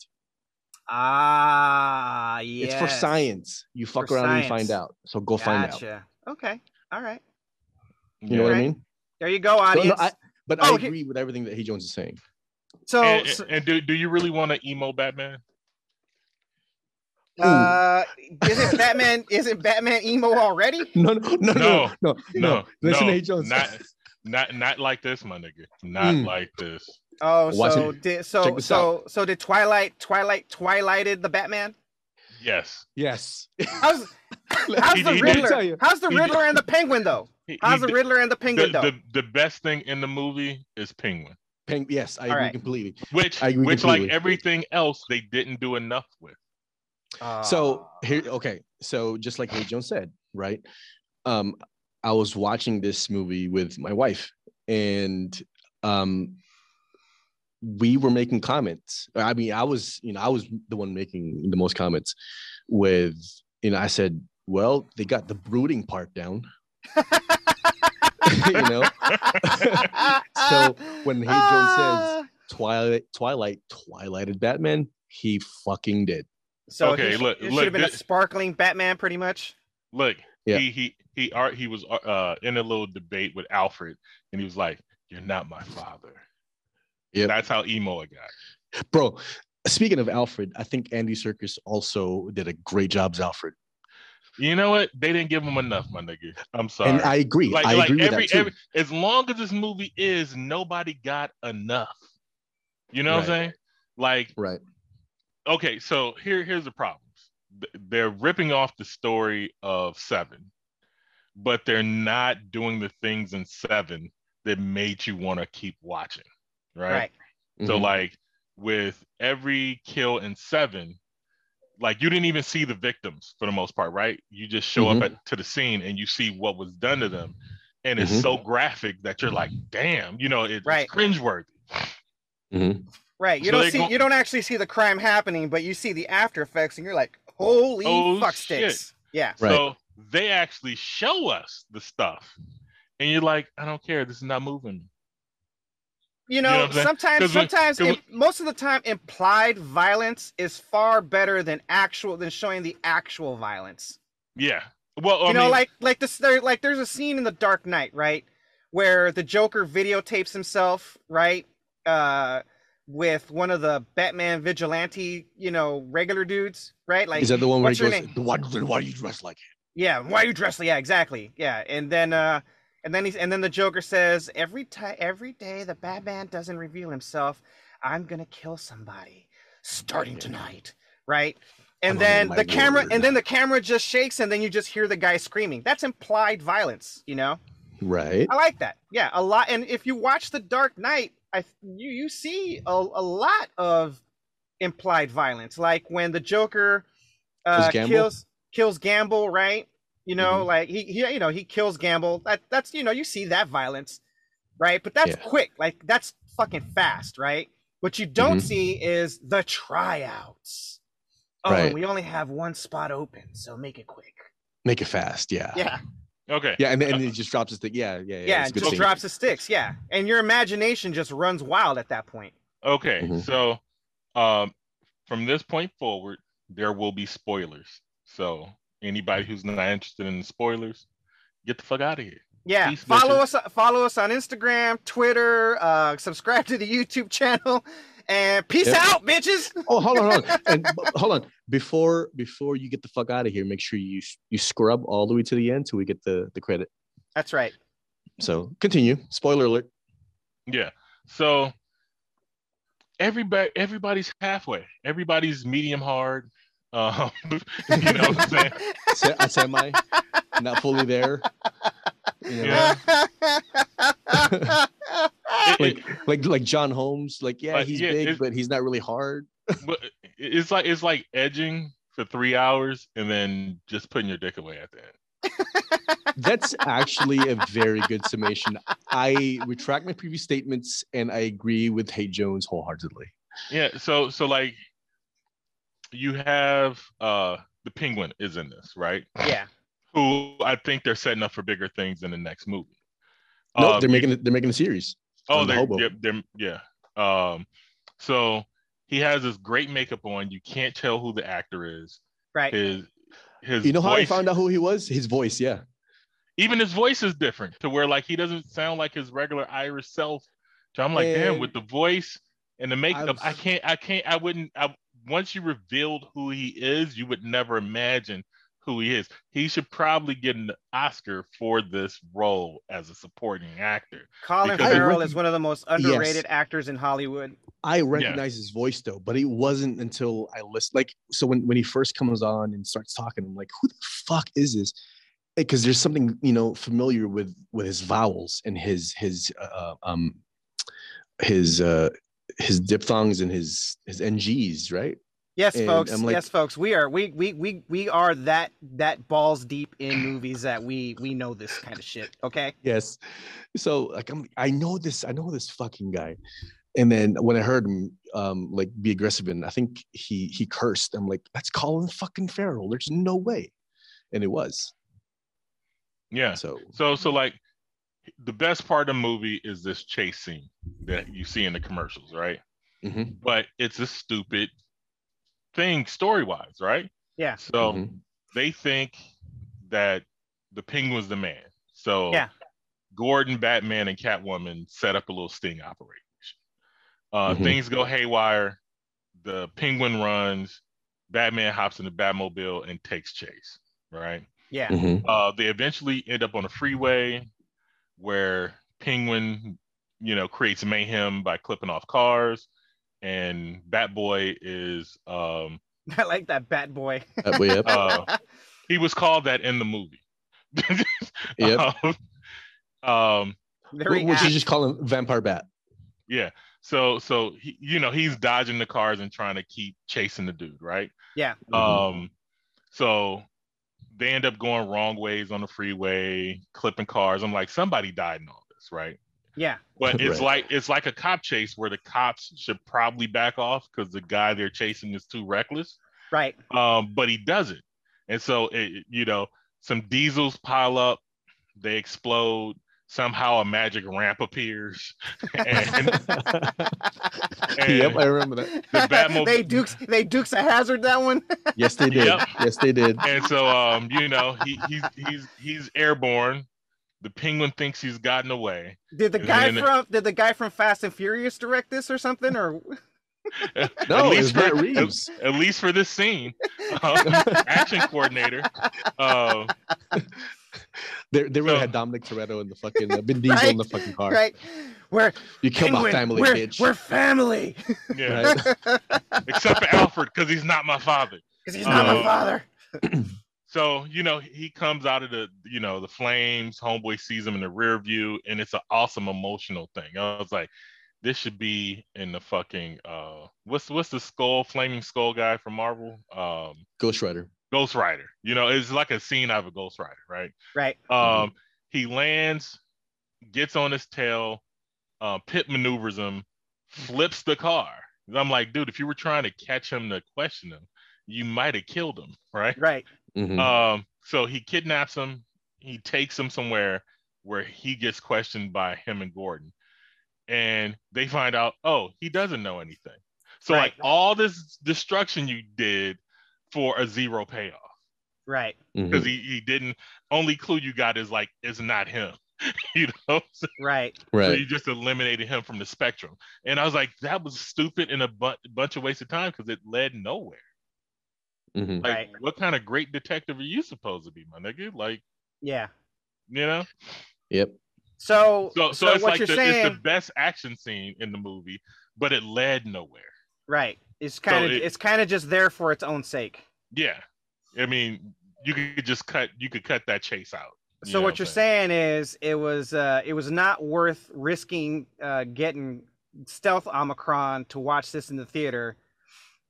Ah, yeah. It's for science. You fuck for around science. And you find out. So go gotcha. Find out. Gotcha. Okay. All right. You All know right. what I mean? There you go, audience. No, no, I, but oh, I agree he- with everything that Hay Jones is saying. So and, so, and do do you really want to emo Batman? Uh, isn't Batman isn't Batman emo already? No, no, no, no, no, no. no, Listen, no, Hay Jones, not not not like this, my nigga, not mm. like this. Oh, so did, so so out. so did Twilight Twilight Twilighted the Batman? Yes, yes. How's, how's the Riddler? How's the Riddler and the Penguin though? How's the Riddler and the Penguin though? The, the, the best thing in the movie is Penguin. Peng- yes, I All agree right. completely. Which, I agree which, completely. Like everything else, they didn't do enough with. Uh, so here, okay. So just like Hay Jones said, right? Um, I was watching this movie with my wife, and um, we were making comments. I mean, I was, you know, I was the one making the most comments. With, you know, I said, "Well, they got the brooding part down." You know, so when Hay Jones says Twilight, Twilight, Twilighted Batman, he fucking did. So okay, he, look, it should have been this, a sparkling Batman, pretty much. Look, yeah. he he he art he was uh, in a little debate with Alfred, and he was like, "You're not my father." Yeah, that's how emo it got, bro. Speaking of Alfred, I think Andy Serkis also did a great job as Alfred. You know what? They didn't give him enough, my nigga. I'm sorry. And I agree. Like, I like agree every, with that too. Every, as long as this movie is, nobody got enough. You know right. what I'm saying? Like, right. Okay, so here, here's the problems. They're ripping off the story of Seven, but they're not doing the things in Seven that made you want to keep watching, right? Right. So, mm-hmm. like, with every kill in Seven, like, you didn't even see the victims for the most part, right? You just show mm-hmm. up at, to the scene and you see what was done to them. And it's mm-hmm. so graphic that you're like, damn, you know, it, right. it's cringeworthy. Mm-hmm. Right. You so don't see, go- you don't actually see the crime happening, but you see the after effects and you're like, holy oh, fuck sticks. Yeah. Right. So they actually show us the stuff and you're like, I don't care. This is not moving. You know, you know sometimes, sometimes, we, imp- we, most of the time, implied violence is far better than actual than showing the actual violence. Yeah, well, I you know, mean, like like this, there, like there's a scene in The Dark Knight, right, where the Joker videotapes himself, right, uh, with one of the Batman vigilante, you know, regular dudes, right? Like, is that the one where he goes, why, "Why do you dress like him?" Yeah, why do you dress like? Yeah, exactly. Yeah, and then. uh And then he's, and then the Joker says, every time, every day the Batman doesn't reveal himself, I'm gonna kill somebody, starting tonight, right? And I'm then the camera, word. and then the camera just shakes, and then you just hear the guy screaming. That's implied violence, you know? Right. I like that. Yeah, a lot. And if you watch The Dark Knight, I you you see a, a lot of implied violence, like when the Joker uh, kills kills Gamble, right? You know, mm-hmm. like he, he, you know, he kills Gamble. That, that's, you know, you see that violence, right? But that's yeah. quick, like that's fucking fast, right? What you don't mm-hmm. see is the tryouts. Oh, right. We only have one spot open, so make it quick. Make it fast, yeah. Yeah. Okay. Yeah, and then he just drops his stick. Yeah, yeah, yeah. Yeah, just drops his sticks. Yeah, and your imagination just runs wild at that point. Okay, mm-hmm. so um, from this point forward, there will be spoilers. So. Anybody who's not interested in the spoilers, get the fuck out of here. Yeah, Peace follow bitches. us follow us on Instagram, Twitter, uh, subscribe to the YouTube channel, and peace yep. out, bitches. Oh, hold on, hold on. And, hold on. Before before you get the fuck out of here, make sure you you scrub all the way to the end till we get the, the credit. That's right. So continue. Spoiler alert. Yeah. So everybody everybody's halfway. Everybody's medium hard. Um, you know what I'm saying? Se- a semi, not fully there. You know? Yeah. like, like like John Holmes. Like, yeah, like, he's yeah, big, but he's not really hard. But it's like it's like edging for three hours and then just putting your dick away at the end. That's actually a very good summation. I retract my previous statements and I agree with Hay Jones wholeheartedly. Yeah, so so like you have uh the Penguin is in this, right? Yeah. Who I think they're setting up for bigger things in the next movie. No, nope, um, they're making it, they're making a series. Oh, they're, the they're, they're yeah. Um, so he has this great makeup on. You can't tell who the actor is. Right. His, his you know voice, how I found out who he was? His voice, yeah. Even his voice is different to where like he doesn't sound like his regular Irish self. So I'm like, and damn, with the voice and the makeup, I, was, I can't, I can't, I wouldn't. I, once you revealed who he is, you would never imagine who he is. He should probably get an Oscar for this role as a supporting actor. Colin Farrell is one of the most underrated yes. actors in Hollywood. I recognize yes. his voice though, but it wasn't until I listened. Like, so when, when he first comes on and starts talking, I'm like, who the fuck is this? Because there's something, you know, familiar with with his vowels and his his uh, um his uh his diphthongs and his his N Gs, right? Yes, and folks. Like, yes, folks. We are we we we we are that that balls deep in movies that we we know this kind of shit. Okay. Yes. So like I'm I know this I know this fucking guy, and then when I heard him um like be aggressive and I think he he cursed. I'm like, that's Colin fucking Farrell. There's no way, and it was. Yeah. So so so like the best part of the movie is this chase scene that you see in the commercials, right? Mm-hmm. But it's a stupid thing story-wise, right? Yeah. So mm-hmm. they think that the Penguin's the man. So yeah. Gordon, Batman, and Catwoman set up a little sting operation. Uh, mm-hmm. Things go haywire. The Penguin runs. Batman hops in the Batmobile and takes chase, right? Yeah. Mm-hmm. Uh, they eventually end up on a freeway where Penguin, you know, creates mayhem by clipping off cars. And Batboy is... Um, I like that Batboy. Batboy, yep. uh, he was called that in the movie. Yep. Um, um, what would you just call him? Vampire Bat. Yeah. So, so he, you know, he's dodging the cars and trying to keep chasing the dude, right? Yeah. Um, mm-hmm. So they end up going wrong ways on the freeway, clipping cars. I'm like, somebody died in all this, right? Yeah, but it's right. like it's like a cop chase where the cops should probably back off because the guy they're chasing is too reckless, right? Um, but he doesn't, and so it, you know, some diesels pile up, they explode. Somehow a magic ramp appears. And, and yep, I remember that. The Batmobile. They Dukes, they Dukes a Hazard that one. Yes, they did. Yep. Yes, they did. And so, um, you know, he, he's he's he's airborne. The Penguin thinks he's gotten away. Did the guy then, from did the guy from Fast and Furious direct this or something? Or no, at least, for, Reeves. At, at least for this scene, uh, action coordinator. Uh, they they really so, had Dominic Toretto in the fucking uh, Vin Diesel right, in the fucking car. Right, we're you kill Penguin, my family, we're, bitch. We're family. Yeah, right? Except for Alfred because he's not my father. Because he's not uh, my father. So, you know, he comes out of the, you know, the flames, homeboy sees him in the rear view, and it's an awesome emotional thing. I was like, this should be in the fucking, uh, what's what's the skull, flaming skull guy from Marvel? Um, Ghost Rider. Ghost Rider. You know, it's like a scene out of a Ghost Rider, right? Right. Um, mm-hmm. He lands, gets on his tail, uh, pit maneuvers him, flips the car. I'm like, dude, if you were trying to catch him to question him, you might have killed him, right? Right. Mm-hmm. Um, so he kidnaps him. He takes him somewhere where he gets questioned by him and Gordon, and they find out, oh, he doesn't know anything. So right. like all this destruction you did for a zero payoff, right? Because mm-hmm. he, he didn't. Only clue you got is like it's not him, you know? So, right. Right. So you just eliminated him from the spectrum, and I was like, that was stupid and a bu- bunch of wasted time because it led nowhere. Mm-hmm. Like, right. what kind of great detective are you supposed to be, my nigga? Like, yeah, you know. Yep. So, so, so, so it's what like you're the, saying... it's the best action scene in the movie, but it led nowhere. Right. It's kind of so it, it's kind of just there for its own sake. Yeah. I mean, you could just cut you could cut that chase out. So what you're saying is it was uh, it was not worth risking uh, getting Stealth Omicron to watch this in the theater.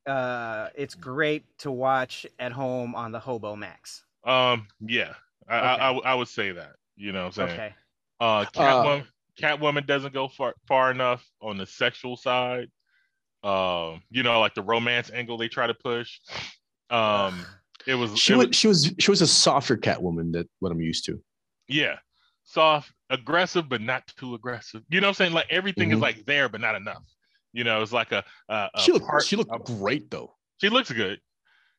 Uh, it's great to watch at home on the Hobo Max. Um, yeah, I, okay. I, I, I would say that. You know what I'm saying? Okay. Uh, Catwoman, uh, Catwoman doesn't go far far enough on the sexual side. Um, you know, like the romance angle they try to push. Um, it was she it was, was she was she was a softer Catwoman than what I'm used to. Yeah, soft, aggressive, but not too aggressive. You know what I'm saying? Like everything mm-hmm. is like there, but not enough. You know, it's like a. a, a she looked. Part, she looked a, great though. She looks good.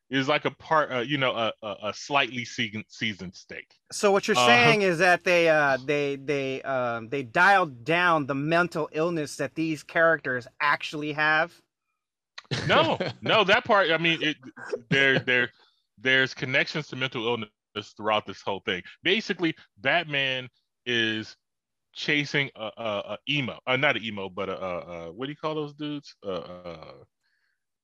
It's like a part, uh, you know, a, a a slightly seasoned seasoned steak. So what you're uh, saying is that they uh they they um they dialed down the mental illness that these characters actually have. No, no, that part. I mean, it, there there there's connections to mental illness throughout this whole thing. Basically, Batman is chasing a, a, a emo, uh, not an emo, but a, a, a what do you call those dudes? Uh, uh,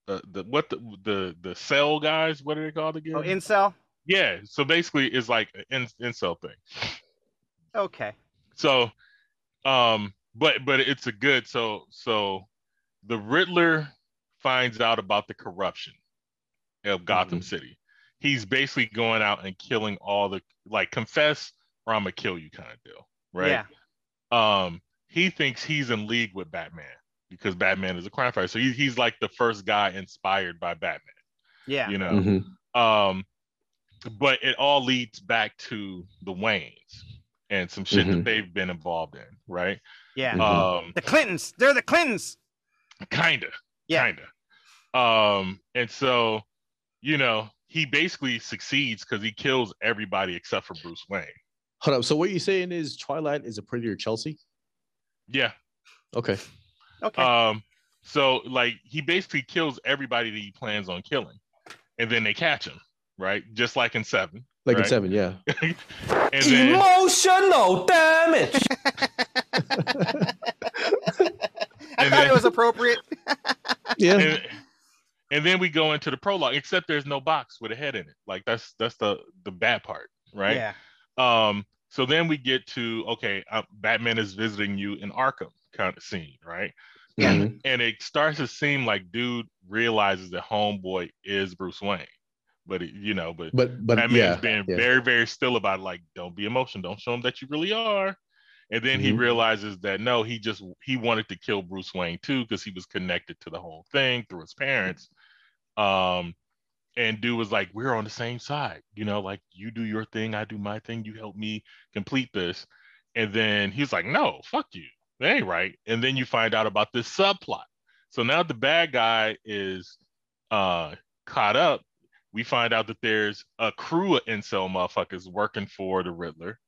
uh, the what the the the cell guys? What are they called again? Oh, incel. Yeah. So basically, it's like an in, incel thing. Okay. So, um, but but it's a good so so the Riddler finds out about the corruption of Gotham mm-hmm. City. He's basically going out and killing all the like confess or I'm gonna kill you kind of deal, right? Yeah. Um, he thinks he's in league with Batman because Batman is a crime fighter. So he, he's like the first guy inspired by Batman. Yeah. You know, mm-hmm. um, but it all leads back to the Waynes and some shit mm-hmm. that they've been involved in. Right. Yeah. Mm-hmm. Um, the Clintons, they're the Clintons. Kinda. Yeah. Kinda. Um, and so, you know, he basically succeeds because he kills everybody except for Bruce Wayne. Hold up. So what you're saying is Twilight is a prettier Chelsea? Yeah. Okay. Okay. Um, so like he basically kills everybody that he plans on killing, and then they catch him, right? Just like in Seven. Like right? in Seven, yeah. And then... Emotional damage. I and thought then... it was appropriate. Yeah. And, and then we go into the prologue, except there's no box with a head in it. Like that's that's the the bad part, right? Yeah. Um, so then we get to, okay, uh, Batman is visiting you in Arkham kind of scene, right? Mm-hmm. And, and it starts to seem like dude realizes that Homeboy is Bruce Wayne, but it, you know, but, but, but Batman yeah, is being yeah. very, very still about it, like, don't be emotional, don't show him that you really are. And then mm-hmm. he realizes that, no, he just, he wanted to kill Bruce Wayne too, because he was connected to the whole thing through his parents. Um, And dude was like, we're on the same side, you know, like you do your thing, I do my thing, you help me complete this. And then he's like, no, fuck you. That ain't right. And then you find out about this subplot. So now the bad guy is uh, caught up. We find out that there's a crew of incel motherfuckers working for the Riddler.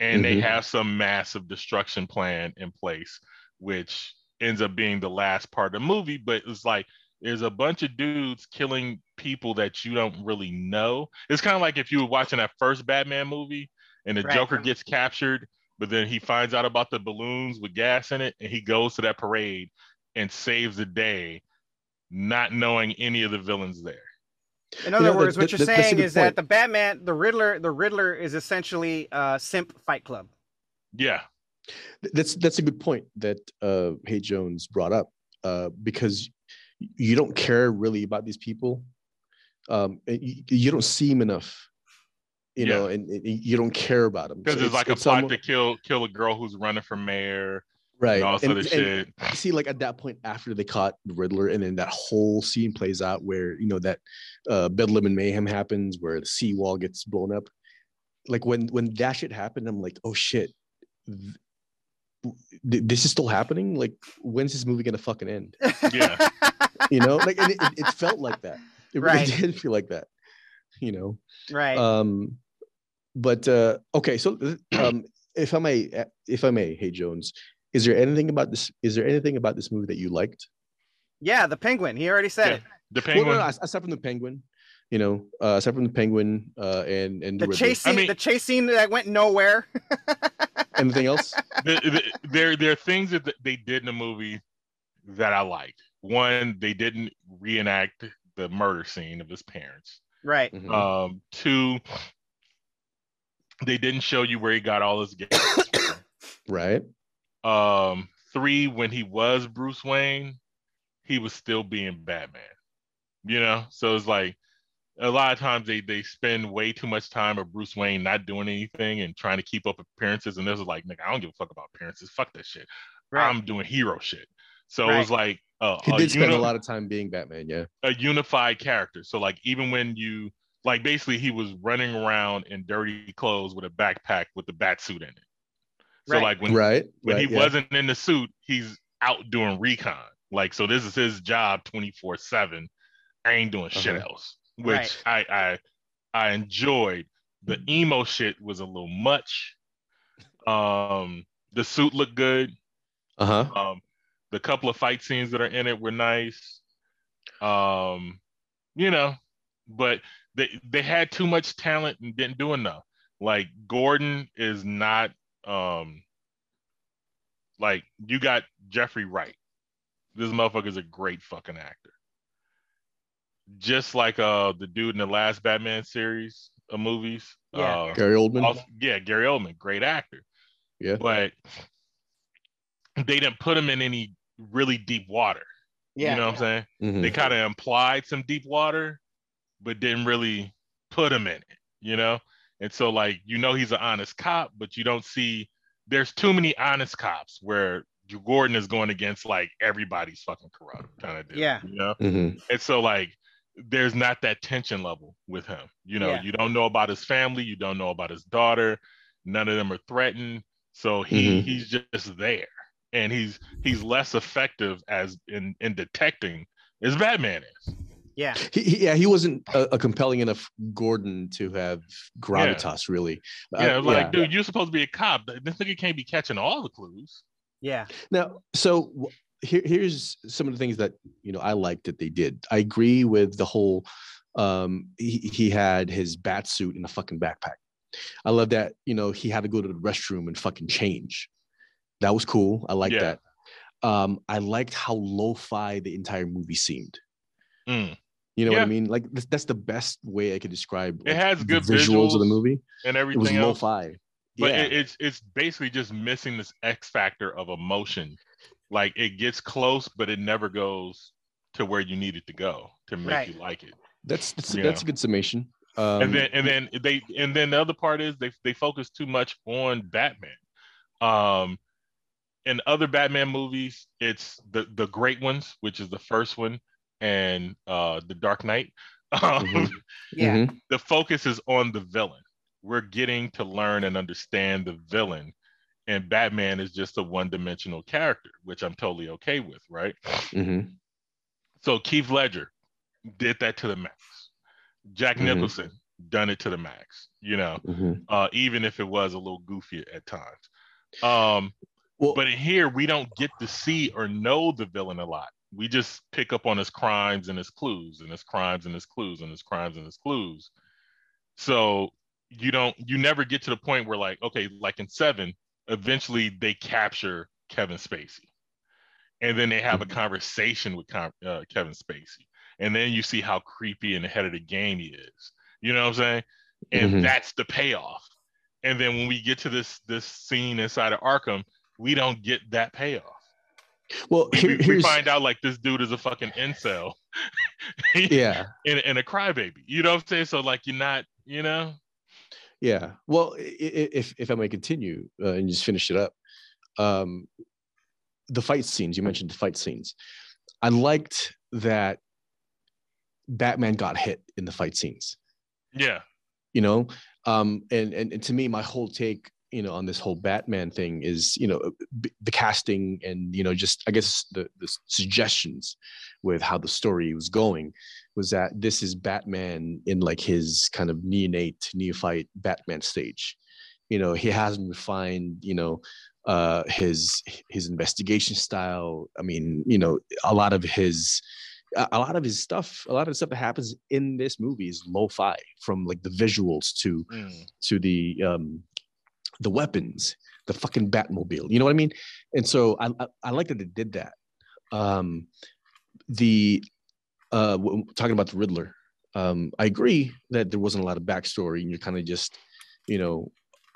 And mm-hmm. they have some massive destruction plan in place, which ends up being the last part of the movie. But it's like, there's a bunch of dudes killing people that you don't really know. It's kind of like if you were watching that first Batman movie and the right. Joker gets captured, but then he finds out about the balloons with gas in it and he goes to that parade and saves the day, not knowing any of the villains there. In other you know, words, the, what you're the, saying the, is that the Batman, the Riddler, the Riddler is essentially a simp fight club. Yeah. That's, that's a good point that uh, Hay Jones brought up uh, because you don't care really about these people. Um, you, you don't see them enough, you yeah. know, and, and you don't care about them. Because so it's, it's like it's a plot to kill kill a girl who's running for mayor, right? And all sort of shit. See, like at that point, after they caught the Riddler, and then that whole scene plays out where you know that uh, bedlam and mayhem happens, where the seawall gets blown up. Like when when that shit happened, I'm like, oh shit, th- this is still happening. Like, when's this movie gonna fucking end? Yeah. You know, like and it, it felt like that. It really right. did feel like that. You know, right? Um, but uh, okay. So, um, if I may, if I may, Hay Jones, is there anything about this? Is there anything about this movie that you liked? Yeah, the Penguin. He already said yeah. it. The Penguin. Well, no, no, aside from the Penguin, you know, uh, aside from the Penguin uh, and and the, the chase scene, I mean, the chase scene that went nowhere. Anything else? The, the, there, there are things that they did in the movie that I liked. One, they didn't reenact the murder scene of his parents. Right. Mm-hmm. Um, two, they didn't show you where he got all his games from. Right. Um, three, when he was Bruce Wayne, he was still being Batman. You know? So it's like, a lot of times they, they spend way too much time of Bruce Wayne not doing anything and trying to keep up appearances. And this is like, nigga, I don't give a fuck about appearances. Fuck that shit. Right. I'm doing hero shit. So right. It was like, uh, he did a spend uni- a lot of time being Batman, yeah. A unified character. So like, even when you, like basically he was running around in dirty clothes with a backpack with the bat suit in it. So right. like when, right. when right, he yeah. wasn't in the suit, he's out doing recon. Like, so this is his job twenty-four seven. I ain't doing uh-huh. shit else. Which right. I, I I enjoyed. The emo shit was a little much. Um, the suit looked good. Uh-huh. Um, the couple of fight scenes that are in it were nice. Um, you know, but they they had too much talent and didn't do enough. Like Gordon is not um like you got Jeffrey Wright. This motherfucker's a great fucking actor. Just like uh the dude in the last Batman series of movies, yeah. uh, Gary Oldman. Also, yeah, Gary Oldman, great actor. Yeah, but they didn't put him in any really deep water. Yeah, you know what I'm saying? Mm-hmm. They kind of implied some deep water, but didn't really put him in it. You know, and so like you know he's an honest cop, but you don't see there's too many honest cops where Gordon is going against like everybody's fucking corrupt kind of deal. Yeah, you know, mm-hmm. and so like. There's not that tension level with him. You know, yeah. you don't know about his family. You don't know about his daughter. None of them are threatened. So he mm-hmm. he's just there. And he's he's less effective as in, in detecting as Batman is. Yeah. He, he, yeah, he wasn't a, a compelling enough Gordon to have gravitas, yeah. really. Yeah, uh, like, yeah. dude, you're supposed to be a cop. This nigga can't be catching all the clues. Yeah. Now, so... Here, here's some of the things that you know I liked that they did. I agree with the whole. Um, he, he had his bat suit in a fucking backpack. I love that. You know, he had to go to the restroom and fucking change. That was cool. I liked yeah. that. Um, I liked how lo-fi the entire movie seemed. Mm. You know yeah. what I mean? Like that's the best way I could describe. It like, has good visuals, visuals of the movie and everything. It was else. Lo-fi, but yeah. it, it's it's basically just missing this X factor of emotion. Like it gets close, but it never goes to where you need it to go to make right. you like it. That's that's, that's a good summation. Um, and then and then they and then the other part is they they focus too much on Batman. Um, in other Batman movies, it's the the great ones, which is the first one, and uh, The Dark Knight. Um, mm-hmm. Yeah, mm-hmm. the focus is on the villain. We're getting to learn and understand the villain. And Batman is just a one-dimensional character, which I'm totally okay with, right? Mm-hmm. So Heath Ledger did that to the max. Jack mm-hmm. Nicholson done it to the max, you know, mm-hmm. uh, even if it was a little goofy at times. Um, well, but in here, we don't get to see or know the villain a lot. We just pick up on his crimes and his clues and his crimes and his clues and his crimes and his clues. So you don't, you never get to the point where like, okay, like in Seven, eventually they capture Kevin Spacey and then they have a conversation with uh, Kevin Spacey. And then you see how creepy and ahead of the game he is, you know what I'm saying? And mm-hmm. that's the payoff. And then when we get to this, this scene inside of Arkham, we don't get that payoff. Well, here, we, we find out like this dude is a fucking incel yeah, and, and a crybaby, you know what I'm saying? So like, you're not, you know, yeah. Well, if if I may continue uh, and just finish it up, um, the fight scenes, you mentioned the fight scenes. I liked that Batman got hit in the fight scenes. Yeah. You know, um, and, and, and to me, my whole take, you know, on this whole Batman thing is, you know, b- the casting and, you know, just, I guess the, the suggestions with how the story was going was that this is Batman in like his kind of neonate neophyte Batman stage. You know, he hasn't refined, you know, uh, his, his investigation style. I mean, you know, a lot of his, a lot of his stuff, a lot of the stuff that happens in this movie is lo-fi, from like the visuals to, mm. to the, um, the weapons, the fucking Batmobile, you know what I mean? And so I I, I like that they did that. Um, the uh, talking about the Riddler, um, I agree that there wasn't a lot of backstory, and you're kind of just, you know,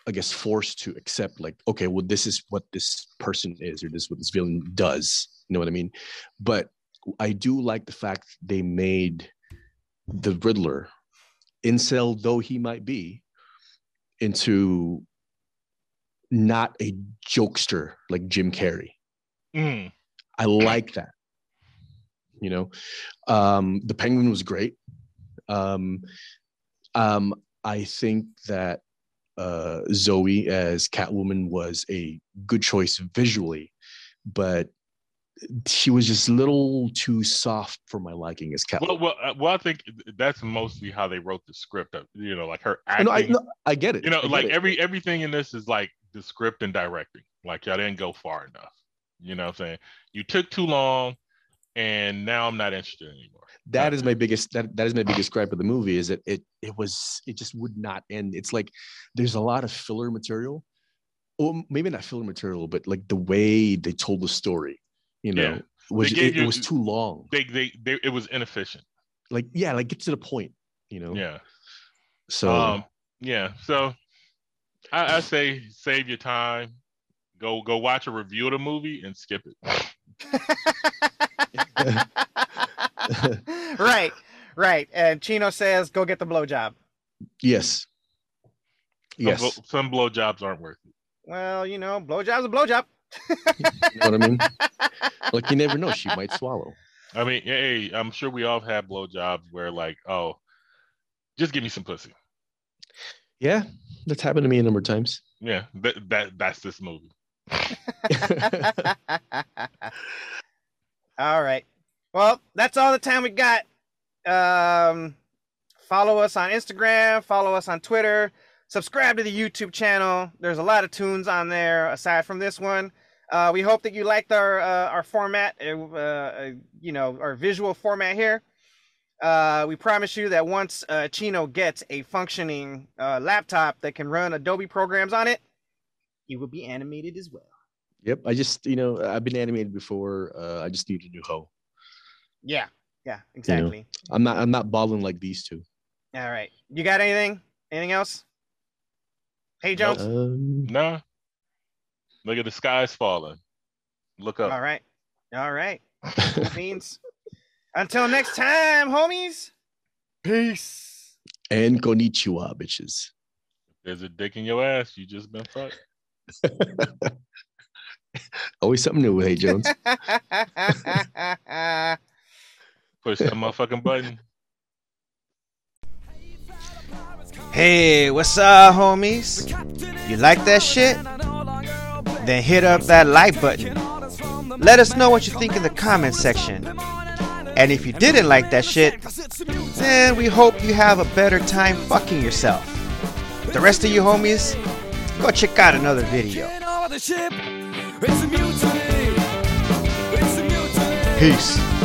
I guess forced to accept like, okay, well, this is what this person is, or this is what this villain does. You know what I mean? But I do like the fact they made the Riddler, incel though he might be, into not a jokester like Jim Carrey. Mm. I like that. You know, um, the Penguin was great. Um, um, I think that uh, Zoe as Catwoman was a good choice visually, but she was just a little too soft for my liking as Catwoman. Well, well, uh, well, I think that's mostly how they wrote the script. You know, like her acting. No, I, no, I get it. You know, like it. every everything in this is like the script and directing. Like y'all didn't go far enough. You know what I'm saying? You took too long, and now I'm not interested anymore. That is my biggest. That that is my biggest gripe of the movie, is that it it was it just would not end. It's like there's a lot of filler material. Well, maybe not filler material, but like the way they told the story. You know, yeah. was, it, you, it was too long. They, they, they, it was inefficient. Like, yeah, like get to the point, you know? Yeah. So, um, yeah. So I, I say, save your time. Go, go watch a review of the movie and skip it. Right. Right. And Chino says, go get the blowjob. Yes. Yes. Some, some blowjobs aren't worth it. Well, you know, blowjob's a blowjob. You know what I mean? Like, you never know, she might swallow. I mean, hey, I'm sure we all have had blowjobs where, like, oh, just give me some pussy. Yeah, that's happened to me a number of times. Yeah, that, that that's this movie. All right. Well, that's all the time we got. Um, follow us on Instagram. Follow us on Twitter. Subscribe to the YouTube channel. There's a lot of tunes on there aside from this one. Uh, we hope that you liked our uh, our format, uh, you know, our visual format here. Uh, we promise you that once uh, Chino gets a functioning uh, laptop that can run Adobe programs on it, he will be animated as well. Yep. I just, you know, I've been animated before. Uh, I just need a new hoe. Yeah. Yeah, exactly. You know, I'm not, I'm not balling like these two. All right. You got anything? Anything else? Hey, Jones. Um, no. Nah. Look at the skies falling. Look up. All right. All right. Means until next time, homies. Peace. And konnichiwa, bitches. If there's a dick in your ass, you just been fucked. Always something new with Hey Jones. Push that motherfucking button. Hey, what's up, homies? You like that shit? Then hit up that like button. Let us know what you think in the comment section. And if you didn't like that shit, then we hope you have a better time fucking yourself. The rest of you homies, go check out another video. Peace.